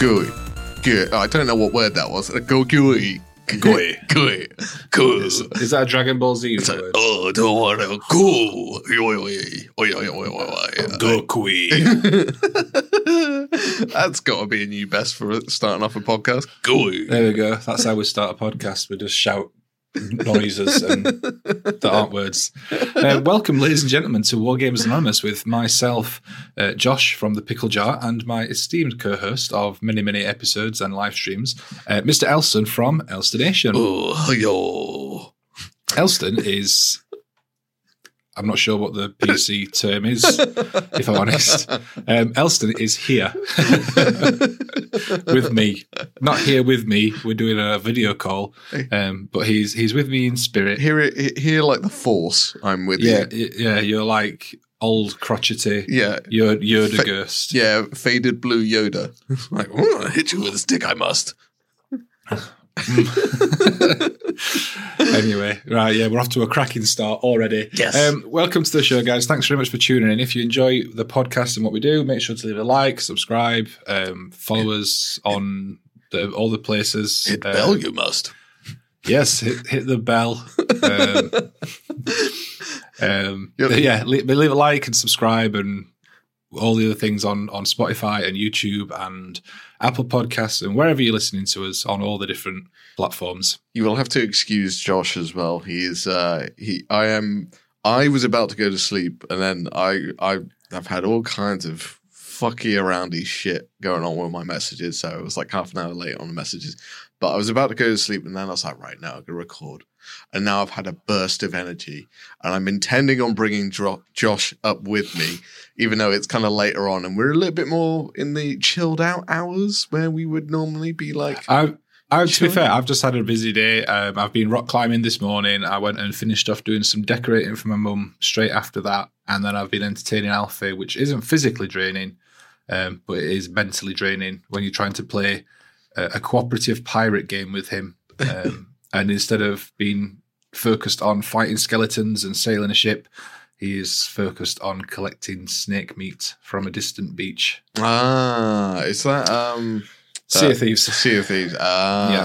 gooey. Good. Oh, I don't know what word that was. Gooey. Gooey. Gooey. Gooey. Is that a Dragon Ball Z word? Like, oh, don't want to go. Gooey. That's got to be a new best for starting off a podcast. Gooey. There we go. That's how we start a podcast. We just shout noises and that aren't words. Welcome, ladies and gentlemen, to War Games Anonymous with myself, Josh from the Pickle Jar, and my esteemed co-host of many episodes and live streams, Mr. Elston from Elston Nation. Oh, yo! Elston is. I'm not sure what the PC term is, if I'm honest. Elston is here with me. Not here with me. We're doing a video call, but he's with me in spirit. Here like the Force, I'm with you. Yeah, you're like old crotchety Yoda-ghost. Yeah, faded blue Yoda. Like, oh, I hit you with a stick, I must. Anyway, right, yeah, we're off to a cracking start already. Yes. Welcome to the show, guys. Thanks very much for tuning in. If you enjoy the podcast and what we do, make sure to leave a like, subscribe, follow us on all the places. Hit bell, you must. Yes, hit the bell. Yeah, leave a like and subscribe and all the other things on Spotify and YouTube and Apple Podcasts and wherever you're listening to us on all the different platforms. You will have to excuse Josh as well. He is I was about to go to sleep and then I've had all kinds of fucky aroundy shit going on with my messages. So it was like half an hour late on the messages. But I was about to go to sleep and then I was like, right, now I can record. And now I've had a burst of energy and I'm intending on bringing Josh up with me, even though it's kind of later on and we're a little bit more in the chilled out hours where we would normally be like... To be fair, I've just had a busy day. I've been rock climbing this morning. I went and finished off doing some decorating for my mum straight after that. And then I've been entertaining Alfie, which isn't physically draining, but it is mentally draining when you're trying to play a cooperative pirate game with him. And instead of being focused on fighting skeletons and sailing a ship, he is focused on collecting snake meat from a distant beach. Ah, is that Sea of Thieves? Sea of Thieves. So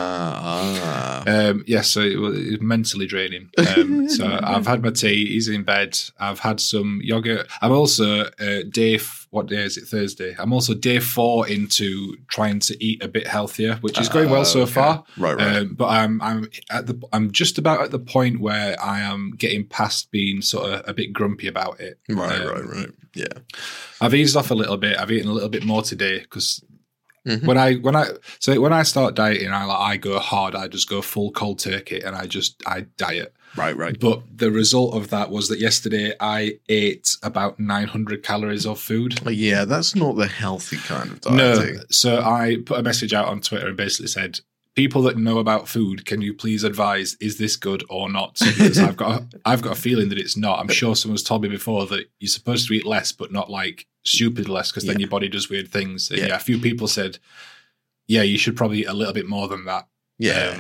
it was mentally draining. So I've had my tea. He's in bed. I've had some yogurt. I'm also what day is it? Thursday. I'm also day 4 into trying to eat a bit healthier, which is going well so far. Right. But I'm just about at the point where I am getting past being sort of a bit grumpy about it. Right. Yeah. I've eased off a little bit. I've eaten a little bit more today because. Mm-hmm. When I start dieting, I go hard. I just go full cold turkey, and I diet. Right. But the result of that was that yesterday I ate about 900 calories of food. Yeah, that's not the healthy kind of dieting. No. So I put a message out on Twitter and basically said, "People that know about food, can you please advise? Is this good or not? Because I've got a feeling that it's not. I'm sure someone's told me before that you're supposed to eat less, but not like." Stupid less because then your body does weird things. And a few people said, yeah, you should probably eat a little bit more than that. Yeah.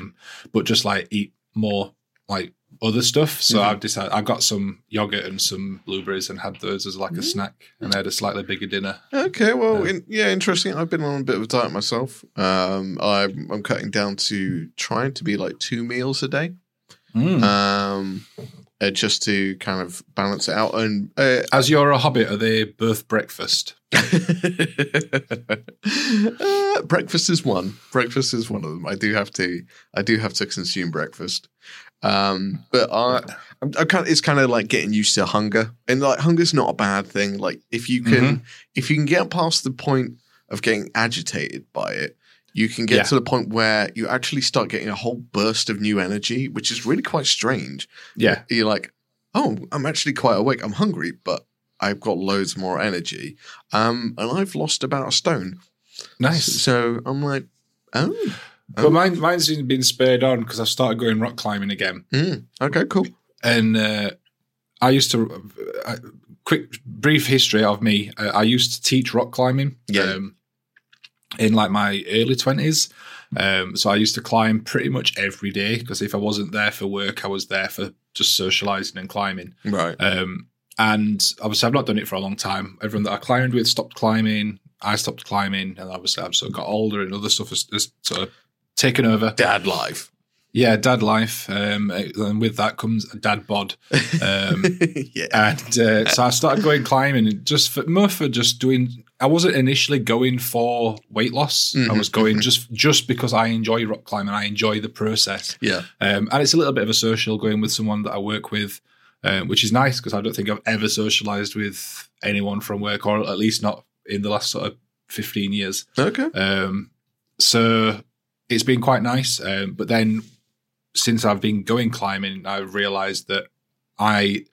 But just like eat more like other stuff. So I've decided I got some yogurt and some blueberries and had those as like a snack and I had a slightly bigger dinner. Okay. Well, interesting. I've been on a bit of a diet myself. I'm cutting down to trying to be like 2 meals a day. Just to kind of balance it out. And as you're a hobbit, are they both breakfast? Breakfast is one of them. I do have to consume breakfast. But it's kind of like getting used to hunger, and like hunger's not a bad thing. Like if you can get past the point of getting agitated by it, you can get to the point where you actually start getting a whole burst of new energy, which is really quite strange. Yeah. You're like, oh, I'm actually quite awake. I'm hungry, but I've got loads more energy. And I've lost about a stone. Nice. So I'm like, oh. But mine's been spurred on because I've started going rock climbing again. Okay, cool. And I used to – quick, brief history of me. I used to teach rock climbing. Yeah. In like my early 20s. So I used to climb pretty much every day because if I wasn't there for work, I was there for just socializing and climbing. Right. And obviously I've not done it for a long time. Everyone that I climbed with stopped climbing. I stopped climbing, and obviously I've sort of got older and other stuff has sort of taken over. Dad life. Yeah, dad life. And with that comes a dad bod. Yeah. And so I started going climbing just for just doing... I wasn't initially going for weight loss. Mm-hmm. I was going just because I enjoy rock climbing. I enjoy the process. Yeah. And it's a little bit of a social going with someone that I work with, which is nice because I don't think I've ever socialized with anyone from work, or at least not in the last sort of 15 years. Okay. So it's been quite nice. But then since I've been going climbing, I've realized that I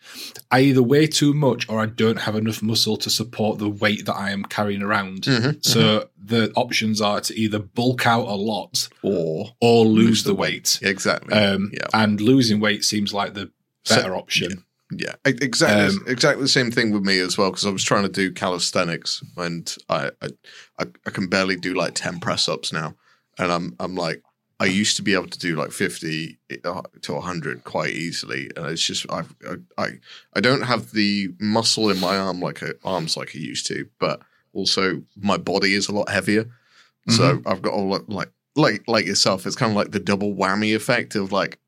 either weigh too much or I don't have enough muscle to support the weight that I am carrying around. Mm-hmm, so the options are to either bulk out a lot or lose the weight. Exactly. Yeah. And losing weight seems like the better option. Yeah, yeah. Exactly. Exactly the same thing with me as well, because I was trying to do calisthenics and I can barely do like 10 press-ups now. And I'm like, I used to be able to do like 50 to 100 quite easily, and it's just I don't have the muscle in my arms like I used to, but also my body is a lot heavier, so I've got all like yourself. It's kind of like the double whammy effect of like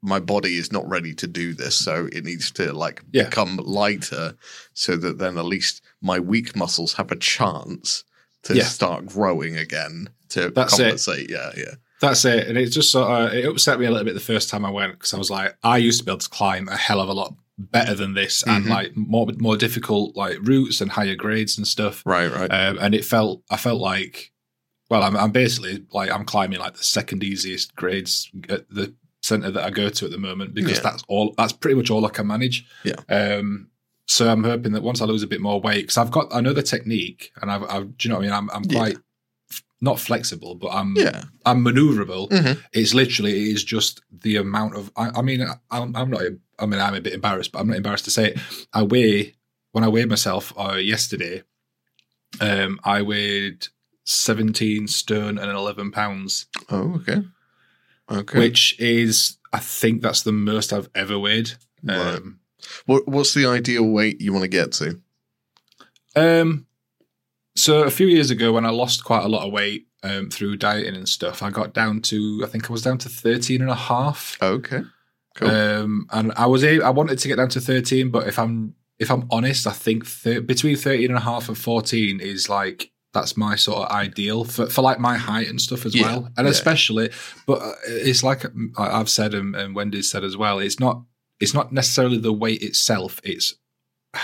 my body is not ready to do this, so it needs to become lighter, so that then at least my weak muscles have a chance to start growing again to compensate. Yeah. That's it. And it just sort of, it upset me a little bit the first time I went, because I was like, I used to be able to climb a hell of a lot better than this, and like more difficult like routes and higher grades and stuff. Right. And I felt like, well, I'm basically like I'm climbing like the second easiest grades at the center that I go to at the moment, because that's pretty much all I can manage. Yeah. So I'm hoping that once I lose a bit more weight, because I know the technique, and I've do you know what I mean? I'm quite. Yeah. Not flexible, but I'm maneuverable. Mm-hmm. It is just the amount of. I'm a bit embarrassed, but I'm not embarrassed to say it. When I weighed myself yesterday, I weighed 17 stone and 11 pounds. Oh, okay. Which is, I think that's the most I've ever weighed. Right. What's the ideal weight you want to get to? So a few years ago, when I lost quite a lot of weight through dieting and stuff, I got down to, I think I was down to 13 and a half. Okay, cool. And I wanted to get down to 13, but if I'm honest, I think between 13 and a half and 14 is like, that's my sort of ideal for like my height and stuff as well. And especially, but it's like I've said and Wendy's said as well, it's not necessarily the weight itself, it's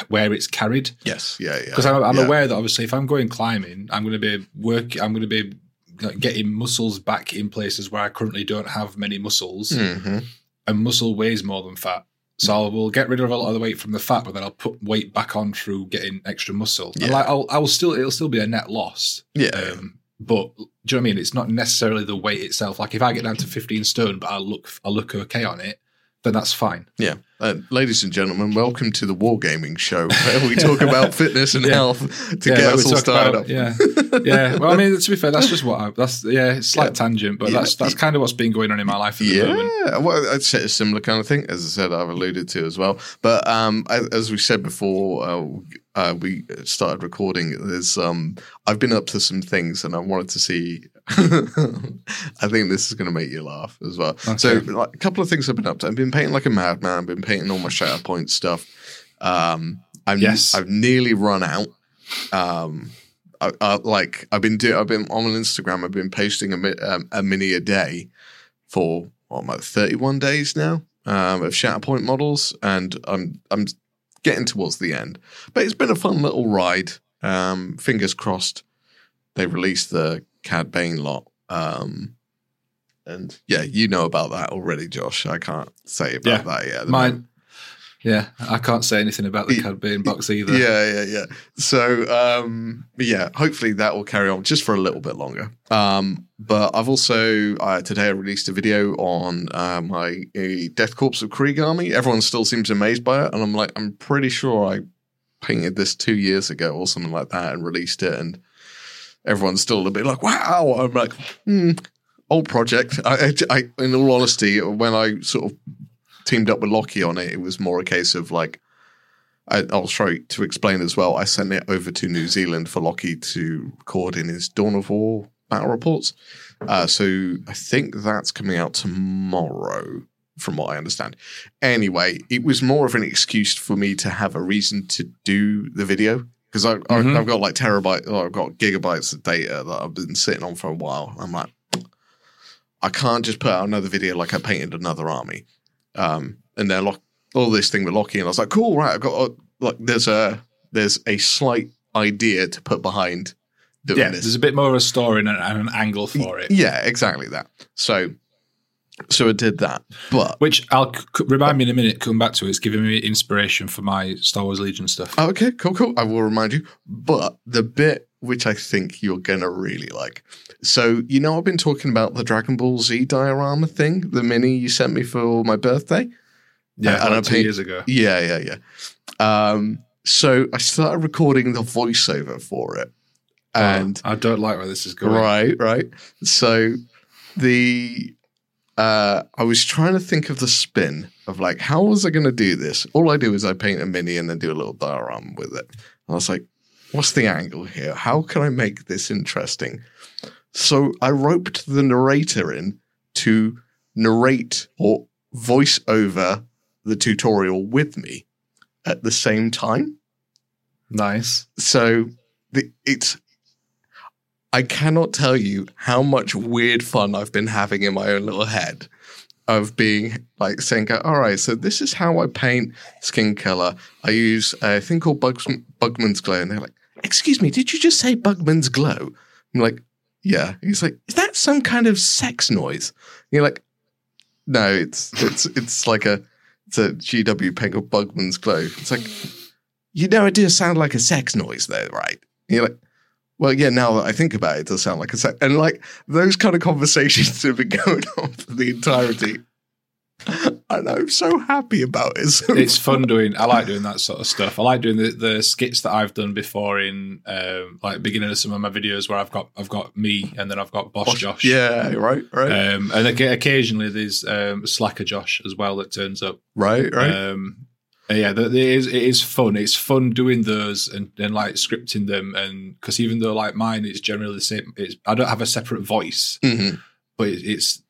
where it's carried. Yes. Yeah. Because I'm aware that obviously if I'm going climbing, I'm going to be like getting muscles back in places where I currently don't have many muscles, and muscle weighs more than fat. So I will get rid of a lot of the weight from the fat, but then I'll put weight back on through getting extra muscle. Yeah. And like it'll still be a net loss. Yeah. But do you know what I mean? It's not necessarily the weight itself. Like if I get down to 15 stone, but I look okay on it, then that's fine. Yeah. Ladies and gentlemen, welcome to the Wargaming Show, where we talk about fitness and health to get us all started up. Yeah. Well, I mean, to be fair, that's just slight tangent, but that's kind of what's been going on in my life at the moment. Yeah. Well, I'd say a similar kind of thing, as I said, I've alluded to as well. But as we said before, we started recording, there's I've been up to some things, and I wanted to see. I think this is going to make you laugh as well. Okay. So a couple of things I've been up to. I've been painting like a madman. I've been painting all my Shatterpoint stuff. I've nearly run out. I've been on Instagram. I've been posting a mini a day for 31 days now of Shatterpoint models, and I'm getting towards the end. But it's been a fun little ride. Fingers crossed they release the Cad Bane lot. And yeah, you know about that already, Josh. I can't say about that yet. Mine. Yeah, I can't say anything about the Cad Bane box either. Yeah. So, hopefully that will carry on just for a little bit longer. But I've also, today I released a video on my Death Corps of Krieg Army. Everyone still seems amazed by it. And I'm like, I'm pretty sure I painted this 2 years ago or something like that and released it. And everyone's still a bit like, wow. I'm like, old project. I, in all honesty, when I sort of teamed up with Lockie on it, it was more a case of like, I'll try to explain as well. I sent it over to New Zealand for Lockie to record in his Dawn of War battle reports. So I think that's coming out tomorrow, from what I understand. Anyway, it was more of an excuse for me to have a reason to do the video, because I've got like gigabytes of data that I've been sitting on for a while. I'm like, I can't just put out another video like I painted another army. And then all this thing with Lockie, and I was like, cool, right, I've got there's a slight idea to put behind doing this. There's a bit more of a story and an angle for it. Yeah, exactly that. So I did that. But which I'll remind me in a minute, come back to it. It's giving me inspiration for my Star Wars Legion stuff. Okay, cool. I will remind you. But the bit which I think you're going to really like. So, you know, I've been talking about the Dragon Ball Z diorama thing, the mini you sent me for my birthday. Yeah, and 2 years ago. Yeah. So I started recording the voiceover for it. And I don't like where this is going. Right. So the... I was trying to think of the spin of like, how was I going to do this? All I do is I paint a mini and then do a little diorama with it. And I was like, what's the angle here? How can I make this interesting? So I roped the narrator in to narrate or voice over the tutorial with me at the same time. Nice. So I cannot tell you how much weird fun I've been having in my own little head of being like saying, all right, so this is how I paint skin color. I use a thing called Bugman's Glow. And they're like, excuse me, did you just say Bugman's Glow? I'm like, yeah. He's like, is that some kind of sex noise? And you're like, no, it's like it's a GW Pickle Bugman's Glow. It's like, you know, it does sound like a sex noise though, right? And you're like, well, yeah, now that I think about it, it does sound like a sex. And like those kind of conversations have been going on for the entirety. And I'm so happy about it. It's fun doing, I like doing that sort of stuff. I like doing the skits that I've done before in like beginning of some of my videos where I've got me and then I've got Boss Josh. Yeah, right. And occasionally there's Slacker Josh as well that turns up. Right. Yeah, it is fun. It's fun doing those and like scripting them, and because even though like mine, it's generally the same. I don't have a separate voice, but it's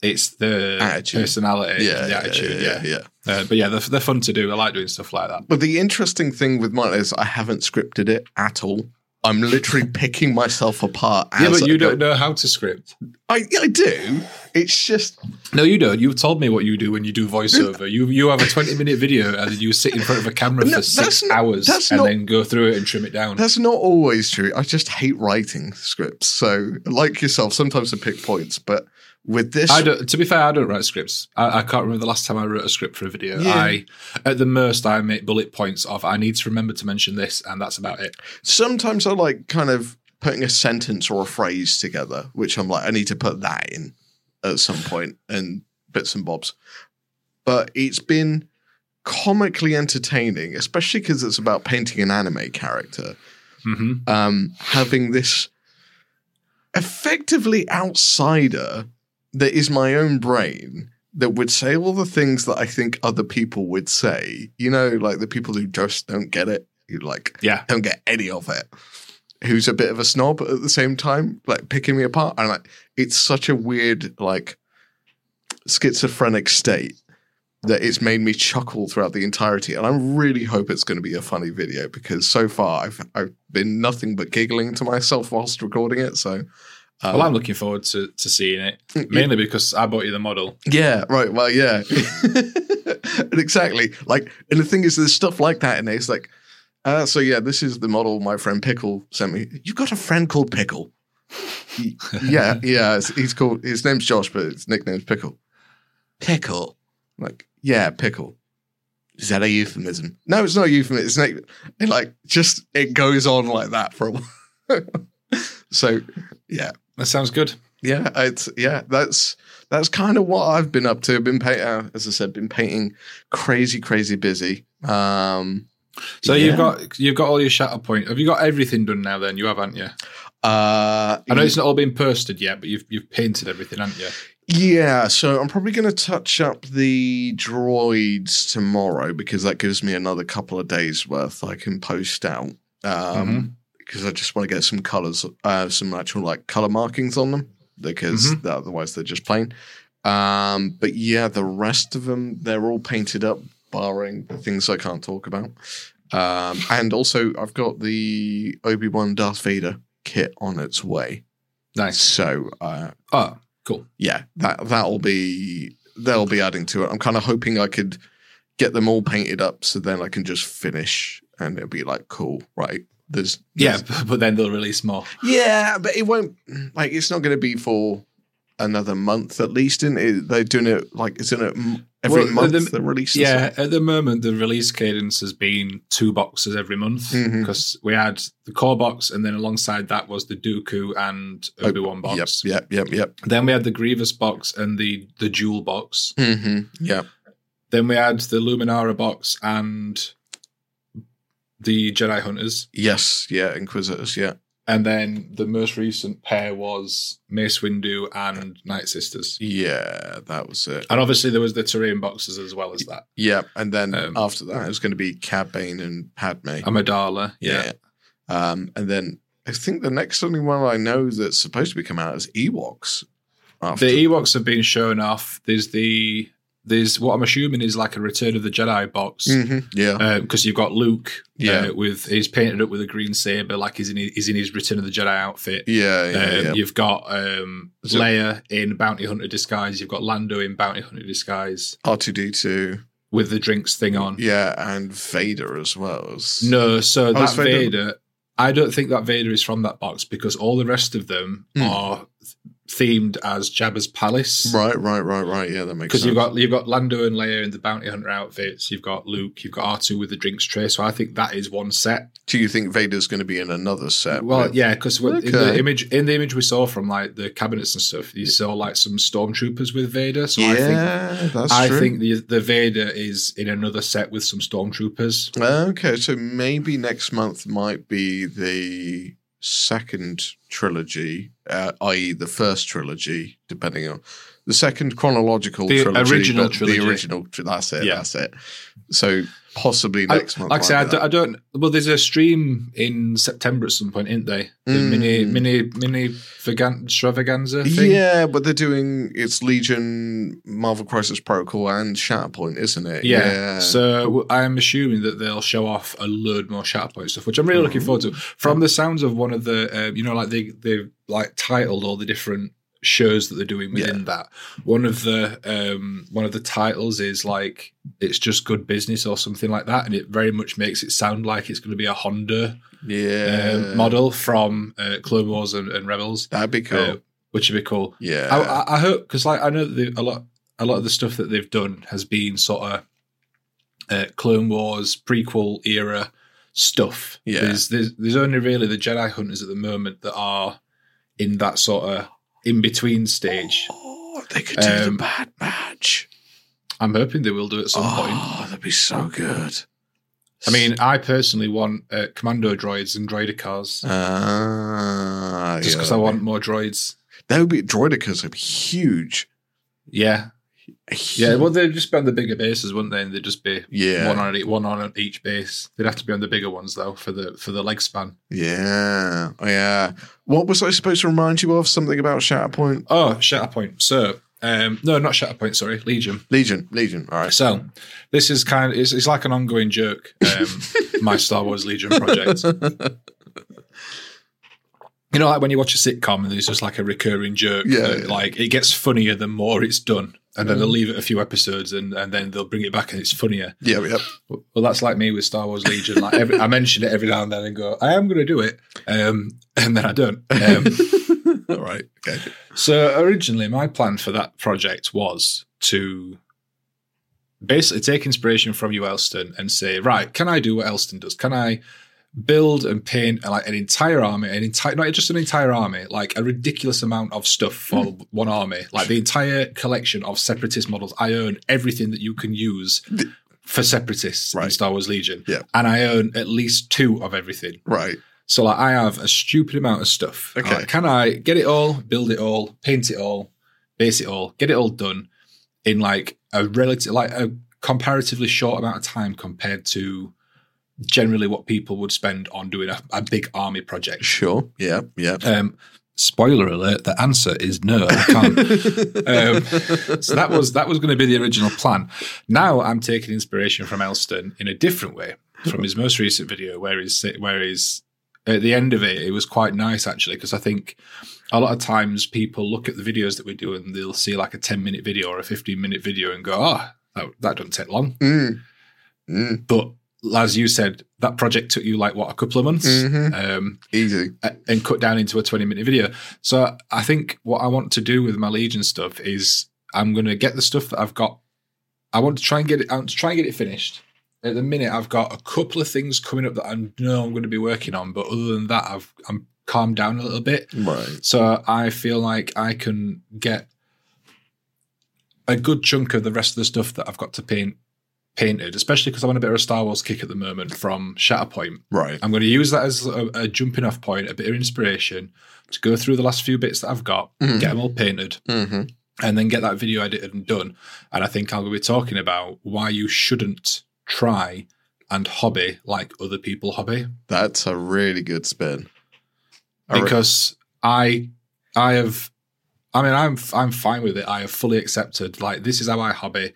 the attitude. Personality, and the attitude. Yeah. But yeah, they're fun to do. I like doing stuff like that. But the interesting thing with mine is I haven't scripted it at all. I'm literally picking myself apart. Yeah, but you don't know how to script. I do. It's just... No, you don't. You've told me what you do when you do voiceover. You have a 20-minute video and you sit in front of a camera for 6 hours and then go through it and trim it down. That's not always true. I just hate writing scripts. So, like yourself, sometimes I pick points, but with this... to be fair, I don't write scripts. I can't remember the last time I wrote a script for a video. Yeah. At the most, I make bullet points of, I need to remember to mention this, and that's about it. Sometimes I like kind of putting a sentence or a phrase together, which I'm like, I need to put that in at some point, and bits and bobs. But it's been comically entertaining, especially because it's about painting an anime character. Mm-hmm. Having this effectively outsider... that is my own brain that would say all the things that I think other people would say, you know, like the people who just don't get it, who don't get any of it, who's a bit of a snob at the same time, like picking me apart. And like, it's such a weird, like schizophrenic state that it's made me chuckle throughout the entirety. And I really hope it's going to be a funny video, because so far I've been nothing but giggling to myself whilst recording it. So, well, I'm looking forward to seeing it, mainly because I bought you the model. Yeah, right. Well, yeah. Exactly. Like, and the thing is, there's stuff like that in there. It's like, so yeah, this is the model my friend Pickle sent me. You've got a friend called Pickle. Yeah. He's called, his name's Josh, but his nickname's Pickle. Pickle. I'm like, yeah, Pickle. Is that a euphemism? No, it's not a euphemism. It's it goes on like that for a while. So, yeah. That sounds good. Yeah, that's kind of what I've been up to. I've been painting crazy busy. So yeah. You've got all your Shatterpoint. Have you got everything done now? Then you have, haven't you? I know it's not all been posted yet, but you've painted everything, haven't you? Yeah, so I'm probably going to touch up the droids tomorrow because that gives me another couple of days worth I can post out. Because I just want to get some colors, some actual like color markings on them, because otherwise they're just plain. But yeah, the rest of them, they're all painted up, barring the things I can't talk about. And also, I've got the Obi-Wan Darth Vader kit on its way. Nice. So, cool. Yeah, they'll be adding to it. I'm kind of hoping I could get them all painted up, so then I can just finish, and it'll be like, cool, right? There's but then they'll release more. Yeah, but it won't, like, it's not going to be for another month at least, isn't it? They're doing it, like, isn't it every month they're releasing? Yeah, at the moment, the release cadence has been 2 boxes every month, because we had the core box, and then alongside that was the Dooku and Obi-Wan box. Yep. Then we had the Grievous box and the Jewel box. Yeah. Then we had the Luminara box and the Jedi Hunters. Yes, yeah, Inquisitors, yeah. And then the most recent pair was Mace Windu and Night Sisters. Yeah, that was it. And obviously there was the terrain boxes as well as that. Yeah, and then after that it was going to be Cad Bane and Padme. Amidala, yeah. And then I think the next only one I know that's supposed to be coming out is Ewoks. The Ewoks have been shown off. There's what I'm assuming is like a Return of the Jedi box. Yeah. Because you've got Luke, with he's painted up with a green saber, like he's in his Return of the Jedi outfit. Yeah. You've got Leia in Bounty Hunter disguise. You've got Lando in Bounty Hunter disguise. R2-D2. With the drinks thing on. Yeah, and Vader as well. No, so that Vader, I don't think that Vader is from that box, because all the rest of them are themed as Jabba's palace. Right. Yeah, that makes sense. Because you've got Lando and Leia in the Bounty Hunter outfits. You've got Luke. You've got R2 with the drinks tray. So I think that is one set. Do you think Vader's going to be in another set? Well, yeah, because in the image we saw from like the cabinets and stuff, you saw like some stormtroopers with Vader. So yeah, I think that's true. I think the Vader is in another set with some stormtroopers. Okay, so maybe next month might be the second trilogy, i.e. the first trilogy, depending on the second chronological trilogy. The original trilogy. That's it. Yeah. That's it. So possibly next month. Like I say, well, there's a stream in September at some point, isn't they? The mini extravaganza thing. Yeah, but they're doing it's Legion, Marvel Crisis Protocol, and Shatterpoint, isn't it? Yeah. So I'm assuming that they'll show off a load more Shatterpoint stuff, which I'm really looking forward to. From the sounds of one of the, like they've like titled all the different shows that they're doing within that. One of the titles is like it's just good business or something like that, and it very much makes it sound like it's going to be a Honda model from Clone Wars and Rebels. That'd be cool. Which would be cool. Yeah, I hope, because like I know that a lot of the stuff that they've done has been sort of Clone Wars prequel era stuff. Yeah, there's only really the Jedi Hunters at the moment that are in that sort of in-between stage. Oh, they could do the Bad Batch. I'm hoping they will do at some point. Oh, that'd be so good. I mean, I personally want commando droids and droidicars. Just because I want more droids. Droidicars would be huge. Yeah. Yeah, well, they'd just be on the bigger bases, wouldn't they? And they'd just be one on each base. They'd have to be on the bigger ones, though, for the leg span. Yeah. Oh, yeah. What was I supposed to remind you of? Something about Shatterpoint? Oh, Shatterpoint. So, no, not Shatterpoint, sorry. Legion. All right. So, this is kind of, it's like an ongoing joke, my Star Wars Legion project. You know, like when you watch a sitcom and there's just like a recurring joke, like it gets funnier the more it's done. And then they'll leave it a few episodes and then they'll bring it back and it's funnier. Yeah. Well, that's like me with Star Wars Legion. Like I mention it every now and then and go, I am going to do it. And then I don't. All right. Okay. So originally my plan for that project was to basically take inspiration from you, Elston, and say, right, can I do what Elston does? Can I build and paint like an entire army, not just an entire army, like a ridiculous amount of stuff for one army, like the entire collection of separatist models. I own everything that you can use for separatists in Star Wars Legion, and I own at least 2 of everything. Right. So like I have a stupid amount of stuff. Okay. Like, can I get it all, build it all, paint it all, base it all, get it all done in like a relative, like a comparatively short amount of time compared to generally what people would spend on doing a big army project. Sure. Yeah. Yeah. Spoiler alert, the answer is no, I can't. So that was going to be the original plan. Now I'm taking inspiration from Elston in a different way, from his most recent video where he's at the end of it, it was quite nice actually, because I think a lot of times people look at the videos that we do and they'll see like a 10-minute video or a 15-minute video and go, oh, that doesn't take long. Mm. Mm. But as you said, that project took you like, what, a couple of months? Mm-hmm. Easy. And cut down into a 20-minute video. So I think what I want to do with my Legion stuff is I'm going to get the stuff that I've got. I want to try and get it finished. At the minute, I've got a couple of things coming up that I know I'm going to be working on, but other than that, I'm calmed down a little bit. Right. So I feel like I can get a good chunk of the rest of the stuff that I've got to painted, especially because I'm on a bit of a Star Wars kick at the moment from Shatterpoint. Right. I'm going to use that as a jumping off point, a bit of inspiration to go through the last few bits that I've got, get them all painted, and then get that video edited and done. And I think I'll be talking about why you shouldn't try and hobby like other people hobby. That's a really good spin. Because I'm fine with it. I have fully accepted, like, this is how I hobby.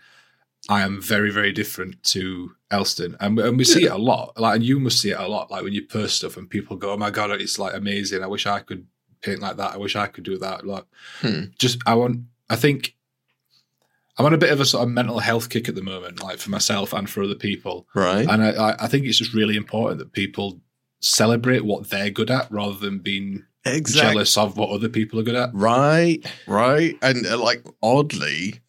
I am very, very different to Elston. And we see it a lot. Like, and you must see it a lot. Like, when you post stuff and people go, oh, my God, it's, like, amazing. I wish I could paint like that. I wish I could do that. Like, I think I'm on a bit of a sort of mental health kick at the moment, like, for myself and for other people. Right. And I think it's just really important that people celebrate what they're good at rather than being jealous of what other people are good at. Right, right. And, like, oddly,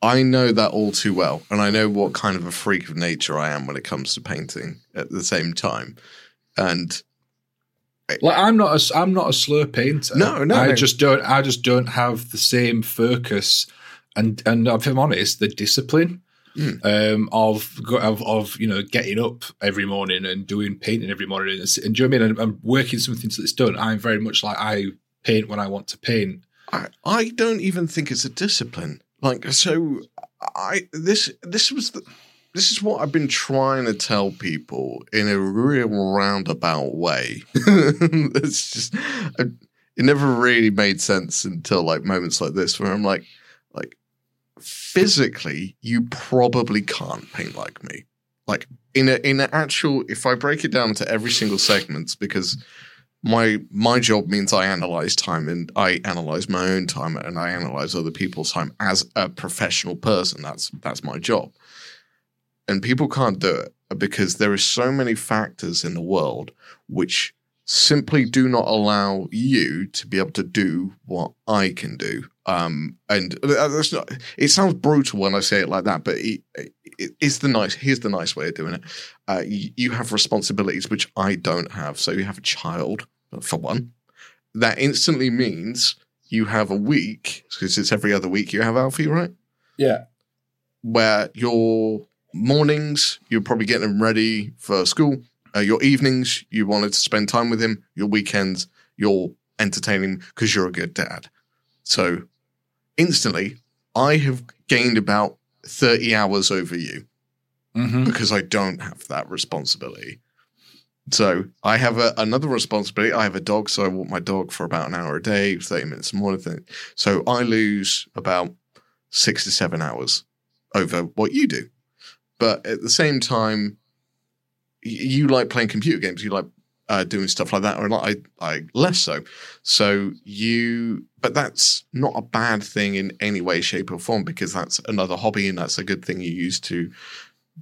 I know that all too well, and I know what kind of a freak of nature I am when it comes to painting. At the same time, and like I'm not a slow painter. No. I just don't have the same focus, and if I'm honest, the discipline of you know, getting up every morning and doing painting every morning, and do you know what I mean? I'm working something till it's done. I'm very much like, I paint when I want to paint. I don't even think it's a discipline. Like, so this is what I've been trying to tell people in a real roundabout way. It's just, it never really made sense until like moments like this where I'm like physically, you probably can't paint like me. Like in an actual, if I break it down to every single segment, because My job means I analyze time, and I analyze my own time, and I analyze other people's time as a professional person. That's my job. And people can't do it because there are so many factors in the world which simply do not allow you to be able to do what I can do. And that's not, it sounds brutal when I say it like that, but here's the nice way of doing it. You have responsibilities, which I don't have. So you have a child, for one. That instantly means you have a week, because it's every other week you have Alfie, right? Yeah. Where your mornings, you're probably getting him ready for school. Your evenings, you wanted to spend time with him. Your weekends, you're entertaining because you're a good dad. So instantly, I have gained about 30 hours over you because I don't have that responsibility. So I have another responsibility. I have a dog, so I walk my dog for about an hour a day, 30 minutes a morning. So I lose about 6 to 7 hours over what you do. But at the same time, you like playing computer games. You like doing stuff like that, or like I less so. So but that's not a bad thing in any way, shape, or form, because that's another hobby, and that's a good thing you use to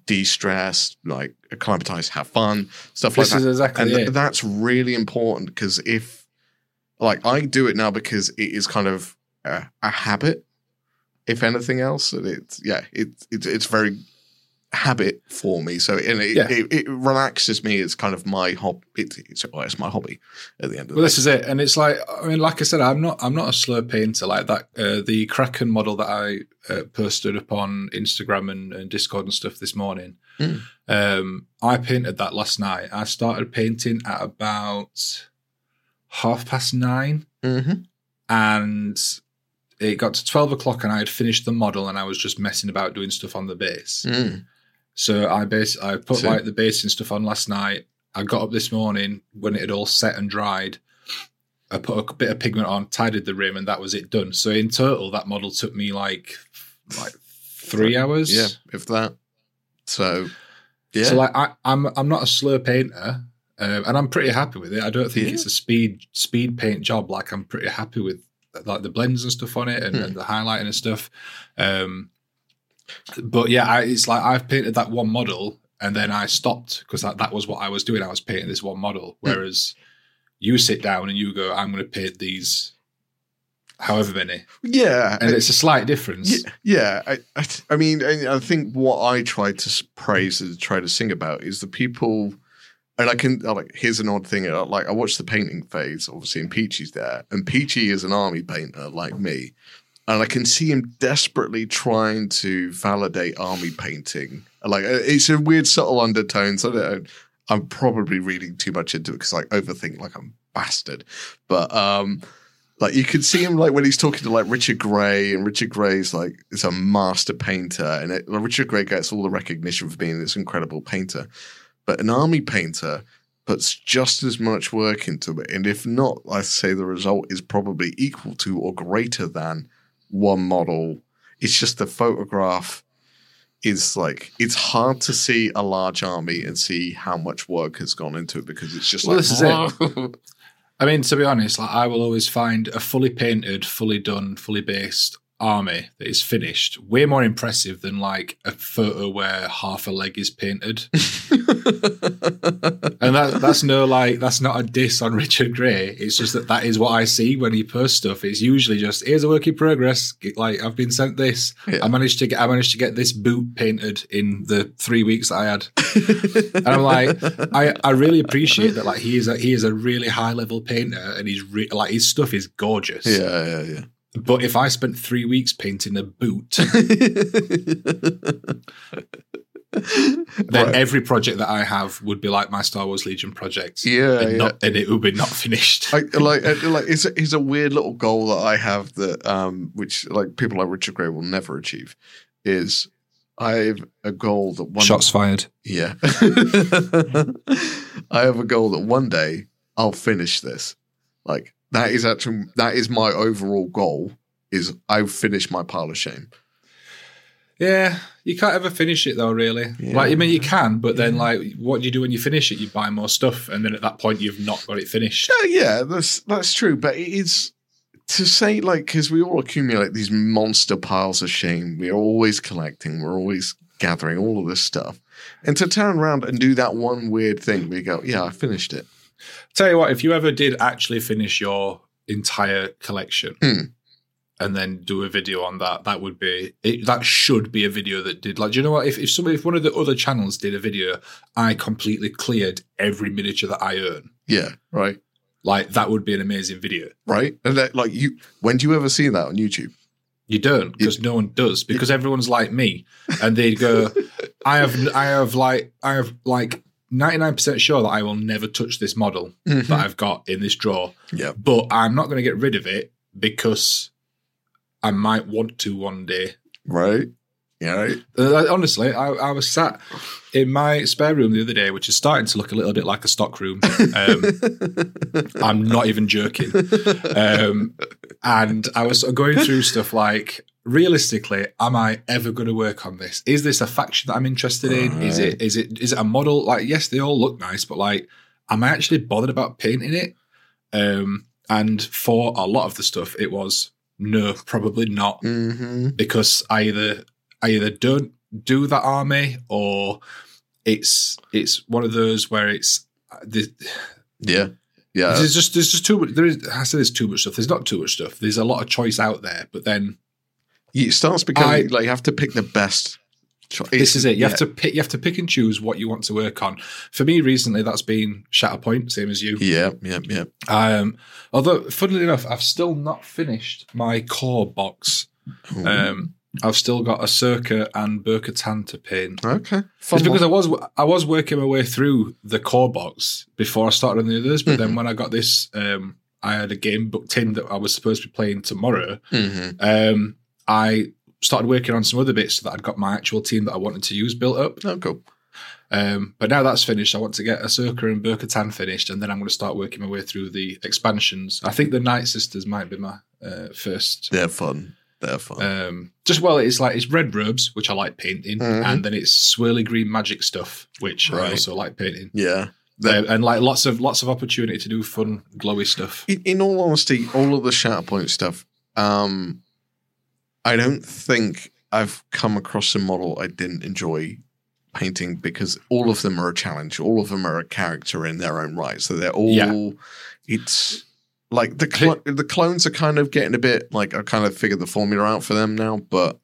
de-stress, like acclimatize, have fun, stuff like that. This is exactly it. And that's really important, because if, like, I do it now because it is kind of a habit, if anything else, and it's very habit for me, so it relaxes me. It's kind of my hobby. It's my hobby at the end of the day. Well, this is it, and it's like, I mean, like I said, I'm not a slow painter like that. The Kraken model that I posted up on Instagram and Discord and stuff this morning, I painted that last night. I started painting at about 9:30, and it got to 12 o'clock and I had finished the model and I was just messing about doing stuff on the base. Mm. So I put like the base and stuff on last night. I got up this morning when it had all set and dried. I put a bit of pigment on, tidied the rim, and that was it done. So in total, that model took me like 3 hours. Yeah, if that. So, yeah. So like I'm not a slow painter, and I'm pretty happy with it. I don't think it's a speed paint job. Like I'm pretty happy with like the blends and stuff on it, and the highlighting and stuff. But yeah, it's like I've painted that one model and then I stopped because that was what I was doing. I was painting this one model. Whereas you sit down and you go, I'm going to paint these however many. Yeah. And it's a slight difference. Yeah. I mean, I think what I try to praise and try to sing about is the people. And here's an odd thing. I watched the painting phase, obviously, and Peachy's there. And Peachy is an army painter like me. And I can see him desperately trying to validate army painting. Like, it's a weird, subtle undertone. So I'm probably reading too much into it because I overthink like I'm a bastard. But like you can see him like when he's talking to like Richard Gray, and Richard Gray's like is a master painter, and Richard Gray gets all the recognition for being this incredible painter. But an army painter puts just as much work into it, and if not, I say the result is probably equal to or greater than one model. It's just the photograph is like, it's hard to see a large army and see how much work has gone into it because it's just this is it. I mean, to be honest, like I will always find a fully painted, fully done, fully based army that is finished way more impressive than like a photo where half a leg is painted. And that's not a diss on Richard Gray. It's just that is what I see when he posts stuff. It's usually just here's a work in progress. Like I've been sent this. Yeah. I managed to get this boot painted in the 3 weeks that I had. And I'm like, I really appreciate that. Like he is a really high level painter, and he's like his stuff is gorgeous. Yeah. But if I spent 3 weeks painting a boot, then every project that I have would be like my Star Wars Legion project. Yeah, and it would be not finished. It's a weird little goal that I have that, which like people like Richard Gray will never achieve, is I have a goal that one shots fired. Yeah, I have a goal that one day I'll finish this, like. That is my overall goal, is I've finished my pile of shame. Yeah, you can't ever finish it though, really. Yeah. Like, I mean, you can, but then like, what do you do when you finish it? You buy more stuff, and then at that point, you've not got it finished. Yeah, that's true. But it is to say like, because we all accumulate these monster piles of shame. We're always collecting. We're always gathering all of this stuff. And to turn around and do that one weird thing, we go, yeah, I finished it. Tell you what, if you ever did actually finish your entire collection and then do a video on that, that should be a video that did. Like, do you know what? If one of the other channels did a video, I completely cleared every miniature that I own. Yeah, right. Like, that would be an amazing video. Right. And that, like, when do you ever see that on YouTube? You don't, because no one does, because everyone's like me. And they go, I have 99% sure that I will never touch this model that I've got in this drawer. Yeah. But I'm not going to get rid of it because I might want to one day. Right. Yeah. Honestly, I was sat in my spare room the other day, which is starting to look a little bit like a stock room. I'm not even joking. And I was going through stuff like, realistically, am I ever going to work on this? Is this a faction that I'm interested in? Right. Is it a model? Like, yes, they all look nice, but like, am I actually bothered about painting it? And for a lot of the stuff, it was no, probably not, because I either don't do that army, or it's one of those where it's yeah. Yeah, there's just too much. I say there's too much stuff. There's not too much stuff. There's a lot of choice out there, but then. It starts becoming like you have to pick the best choice. This is it. You have to pick and choose what you want to work on. For me, recently, that's been Shatterpoint, same as you. Yeah. Although, funnily enough, I've still not finished my core box. I've still got Ahsoka and Bo-Katan to paint. Okay. Fun. It's because I was working my way through the core box before I started on the others, but then when I got this I had a game booked in that I was supposed to be playing tomorrow. Mm-hmm. I started working on some other bits so that I'd got my actual team that I wanted to use built up. Oh, cool. But now that's finished, I want to get Ahsoka and Bo-Katan finished, and then I'm going to start working my way through the expansions. I think the Night Sisters might be my first. They're fun. They're fun. It's like it's red robes, which I like painting, mm-hmm. and then it's swirly green magic stuff, which I also like painting. Yeah. And like lots of opportunity to do fun, glowy stuff. In all honesty, all of the Shatterpoint stuff, I don't think I've come across a model I didn't enjoy painting, because all of them are a challenge. All of them are a character in their own right. So they're all, it's like the clones are kind of getting a bit like, I kind of figured the formula out for them now, but.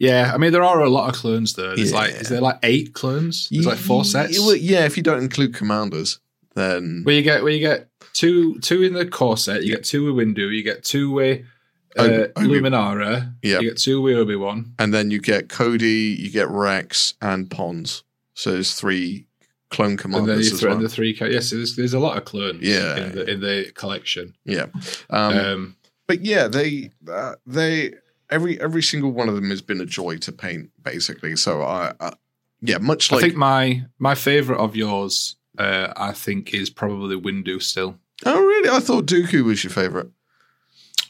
Yeah, I mean, there are a lot of clones though. There's is there like 8 clones? There's like 4 sets? Yeah, if you don't include commanders, then. Well, you get two in the core set, you get 2 with Windu, you get 2 with Luminara, you get 2 with Obi-Wan. And then you get Cody, you get Rex, and Pons. So there's 3 clone commanders and the 3, so there's a lot of clones in the collection. Yeah. They Every single one of them has been a joy to paint, basically. So I think my favorite of yours, I think, is probably Windu still. Oh really? I thought Dooku was your favorite.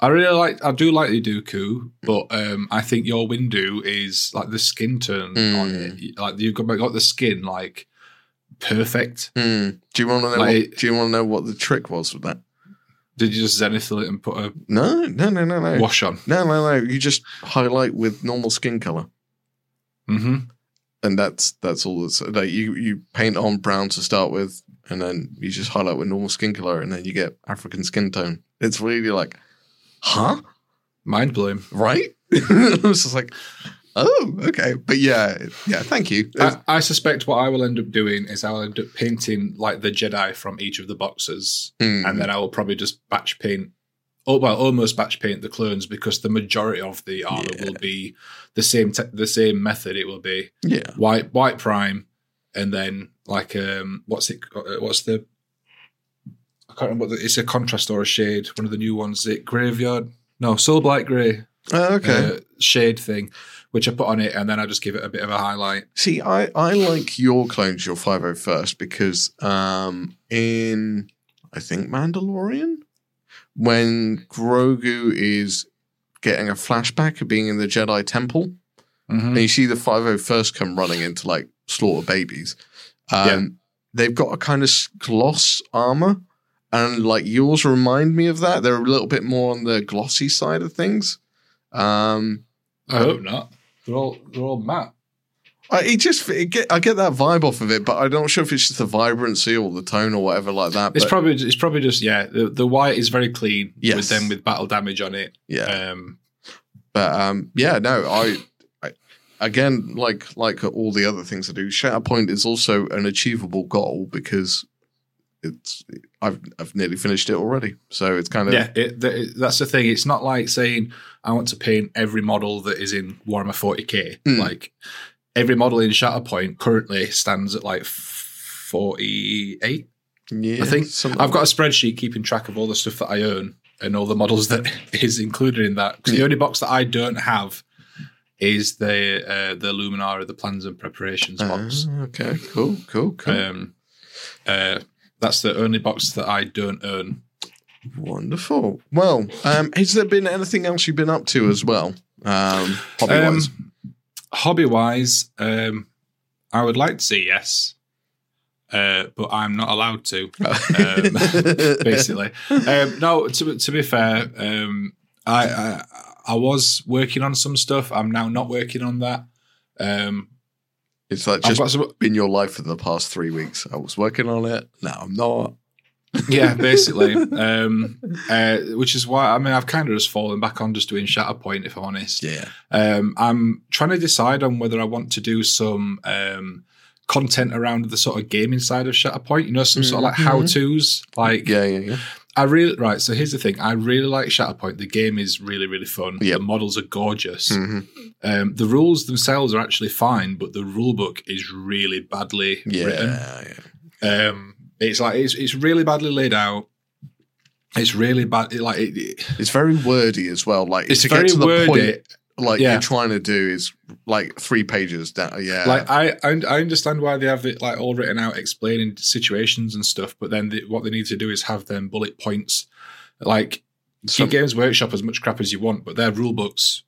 I do like the Dooku, but I think your Windu is like the skin turned on it. Like you've got the skin like perfect. Mm. Do you want to know what the trick was with that? Did you just zenithal it and put a no wash on? No. You just highlight with normal skin color, mm-hmm. and that's all. That's like you paint on brown to start with, and then you just highlight with normal skin color, and then you get African skin tone. It's really like, huh? Mind blowing, right? It was just like, oh, okay, but yeah. Thank you. I suspect what I will end up doing is I will end up painting like the Jedi from each of the boxes, and then I will probably just batch paint. Almost batch paint the clones, because the majority of the armor will be the same. The same method. It will be white prime, and then like what's it? What's the? I can't remember. It's a contrast or a shade. One of the new ones. Is it graveyard? No, soul blight grey. Oh, okay. Shade thing, which I put on it, and then I just give it a bit of a highlight. See, I like your clones, your 501st, because in, I think, Mandalorian, when Grogu is getting a flashback of being in the Jedi Temple, mm-hmm. and you see the 501st come running in to, like, slaughter babies, they've got a kind of gloss armor, and, like, yours remind me of that. They're a little bit more on the glossy side of things. I hope not. They're all matte. I get that vibe off of it, but I'm not sure if it's just the vibrancy or the tone or whatever like that. It's probably just the white is very clean with them with battle damage on it. Yeah. I again like all the other things I do, Shatterpoint is also an achievable goal, because it's I've nearly finished it already, so it's kind of that's the thing. It's not like saying I want to paint every model that is in Warhammer 40k. Like every model in Shatterpoint currently stands at like 48. I think I've got a spreadsheet keeping track of all the stuff that I own and all the models that is included in that, because the only box that I don't have is the Luminara, the plans and preparations box. Okay, cool. That's the only box that I don't own. Wonderful. Well, has there been anything else you've been up to as well? Hobby-wise? Hobby-wise, I would like to say yes, but I'm not allowed to, basically. No, to be fair, I was working on some stuff. I'm now not working on that. It's like just in your life for the past 3 weeks. I was working on it. Now I'm not. Yeah, basically. Which is why, I mean, I've kind of just fallen back on just doing Shatterpoint, if I'm honest. Yeah. I'm trying to decide on whether I want to do some content around the sort of gaming side of Shatterpoint. You know, some sort of like how-tos. Like, yeah. So here's the thing. I really like Shatterpoint. The game is really, really fun. Yep. The models are gorgeous. Mm-hmm. The rules themselves are actually fine, but the rule book is really badly written. It's really badly laid out. It's really bad. It's very wordy as well. Like it's to very get to the wordy. Point, like yeah. you're trying to do is like 3 pages down. Yeah. Like I understand why they have it like all written out, explaining situations and stuff. But then what they need to do is have them bullet points. Like give Games Workshop as much crap as you want, but their rule books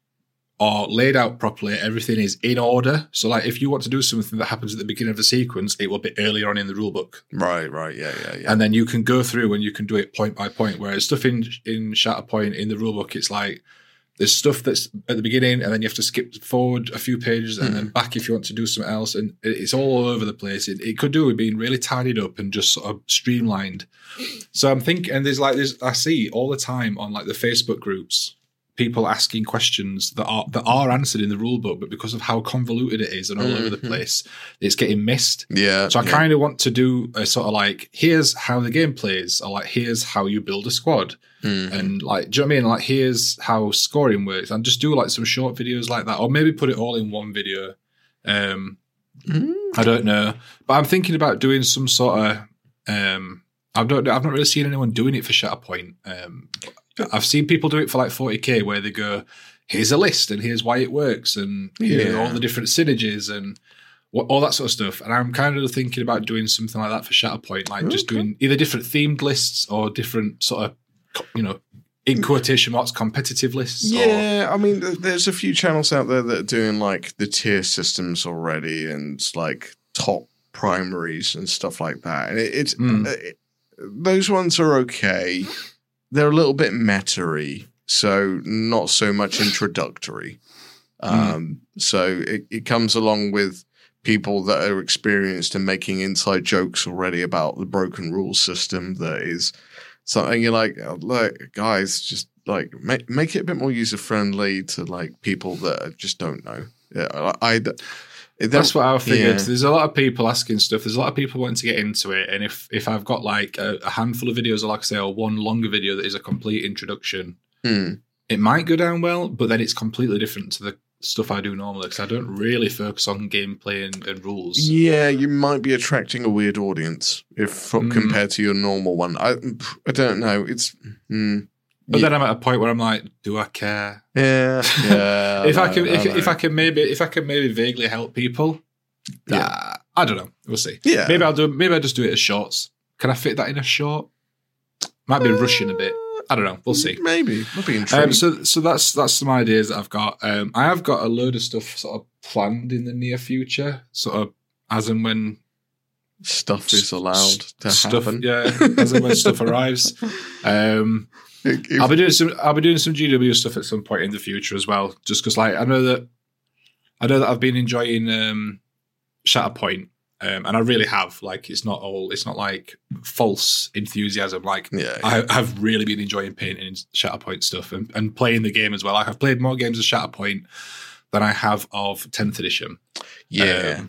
are laid out properly. Everything is in order. So like if you want to do something that happens at the beginning of the sequence, it will be earlier on in the rule book. Right. Yeah. And then you can go through and you can do it point by point. Whereas stuff in Shatterpoint in the rule book, it's like there's stuff that's at the beginning and then you have to skip forward a few pages and then back if you want to do something else. And it's all over the place. It could do with being really tidied up and just sort of streamlined. So I'm thinking, and there's I see all the time on like the Facebook groups, people asking questions that are answered in the rule book, but because of how convoluted it is and all over the place, it's getting missed. Yeah. So I kind of want to do a sort of like, here's how the game plays, or like, here's how you build a squad, and like, do you know what I mean? Like, here's how scoring works, and just do like some short videos like that, or maybe put it all in one video. I don't know, but I'm thinking about doing some sort of. I've not really seen anyone doing it for Shatterpoint. I've seen people do it for like 40k where they go, here's a list and here's why it works and you know, all the different synergies and all that sort of stuff. And I'm kind of thinking about doing something like that for Shatterpoint, like just doing either different themed lists or different sort of, you know, in quotation marks, competitive lists. Yeah, I mean, there's a few channels out there that are doing like the tier systems already and like top primaries and stuff like that. And those ones are okay. They're a little bit meta-y, so not so much introductory. So it comes along with people that are experienced in making inside jokes already about the broken rule system that is something you're like, oh, look, guys, just like make it a bit more user-friendly to like people that just don't know. Yeah, that's what I figured. Yeah. There's a lot of people asking stuff. There's a lot of people wanting to get into it. And if I've got like a handful of videos, or like I say, or one longer video that is a complete introduction, it might go down well, but then it's completely different to the stuff I do normally because I don't really focus on gameplay and rules. Yeah, you might be attracting a weird audience if compared to your normal one. I don't know. It's... But then I'm at a point where I'm like, do I care? Yeah. If I can maybe vaguely help people, I don't know. We'll see. Yeah. Maybe I'll just do it as shorts. Can I fit that in a short? Might be rushing a bit. I don't know. We'll see. Maybe. That'd be interesting. So that's some ideas that I've got. I have got a load of stuff sort of planned in the near future, sort of as and when stuff is allowed to happen. Yeah, as and when stuff arrives. I'll be doing some GW stuff at some point in the future as well. Just because, like, I know that I've been enjoying Shatterpoint, and I really have. Like, it's not like false enthusiasm. Like, I've really been enjoying painting Shatterpoint stuff and playing the game as well. Like, I've played more games of Shatterpoint than I have of 10th edition. Yeah.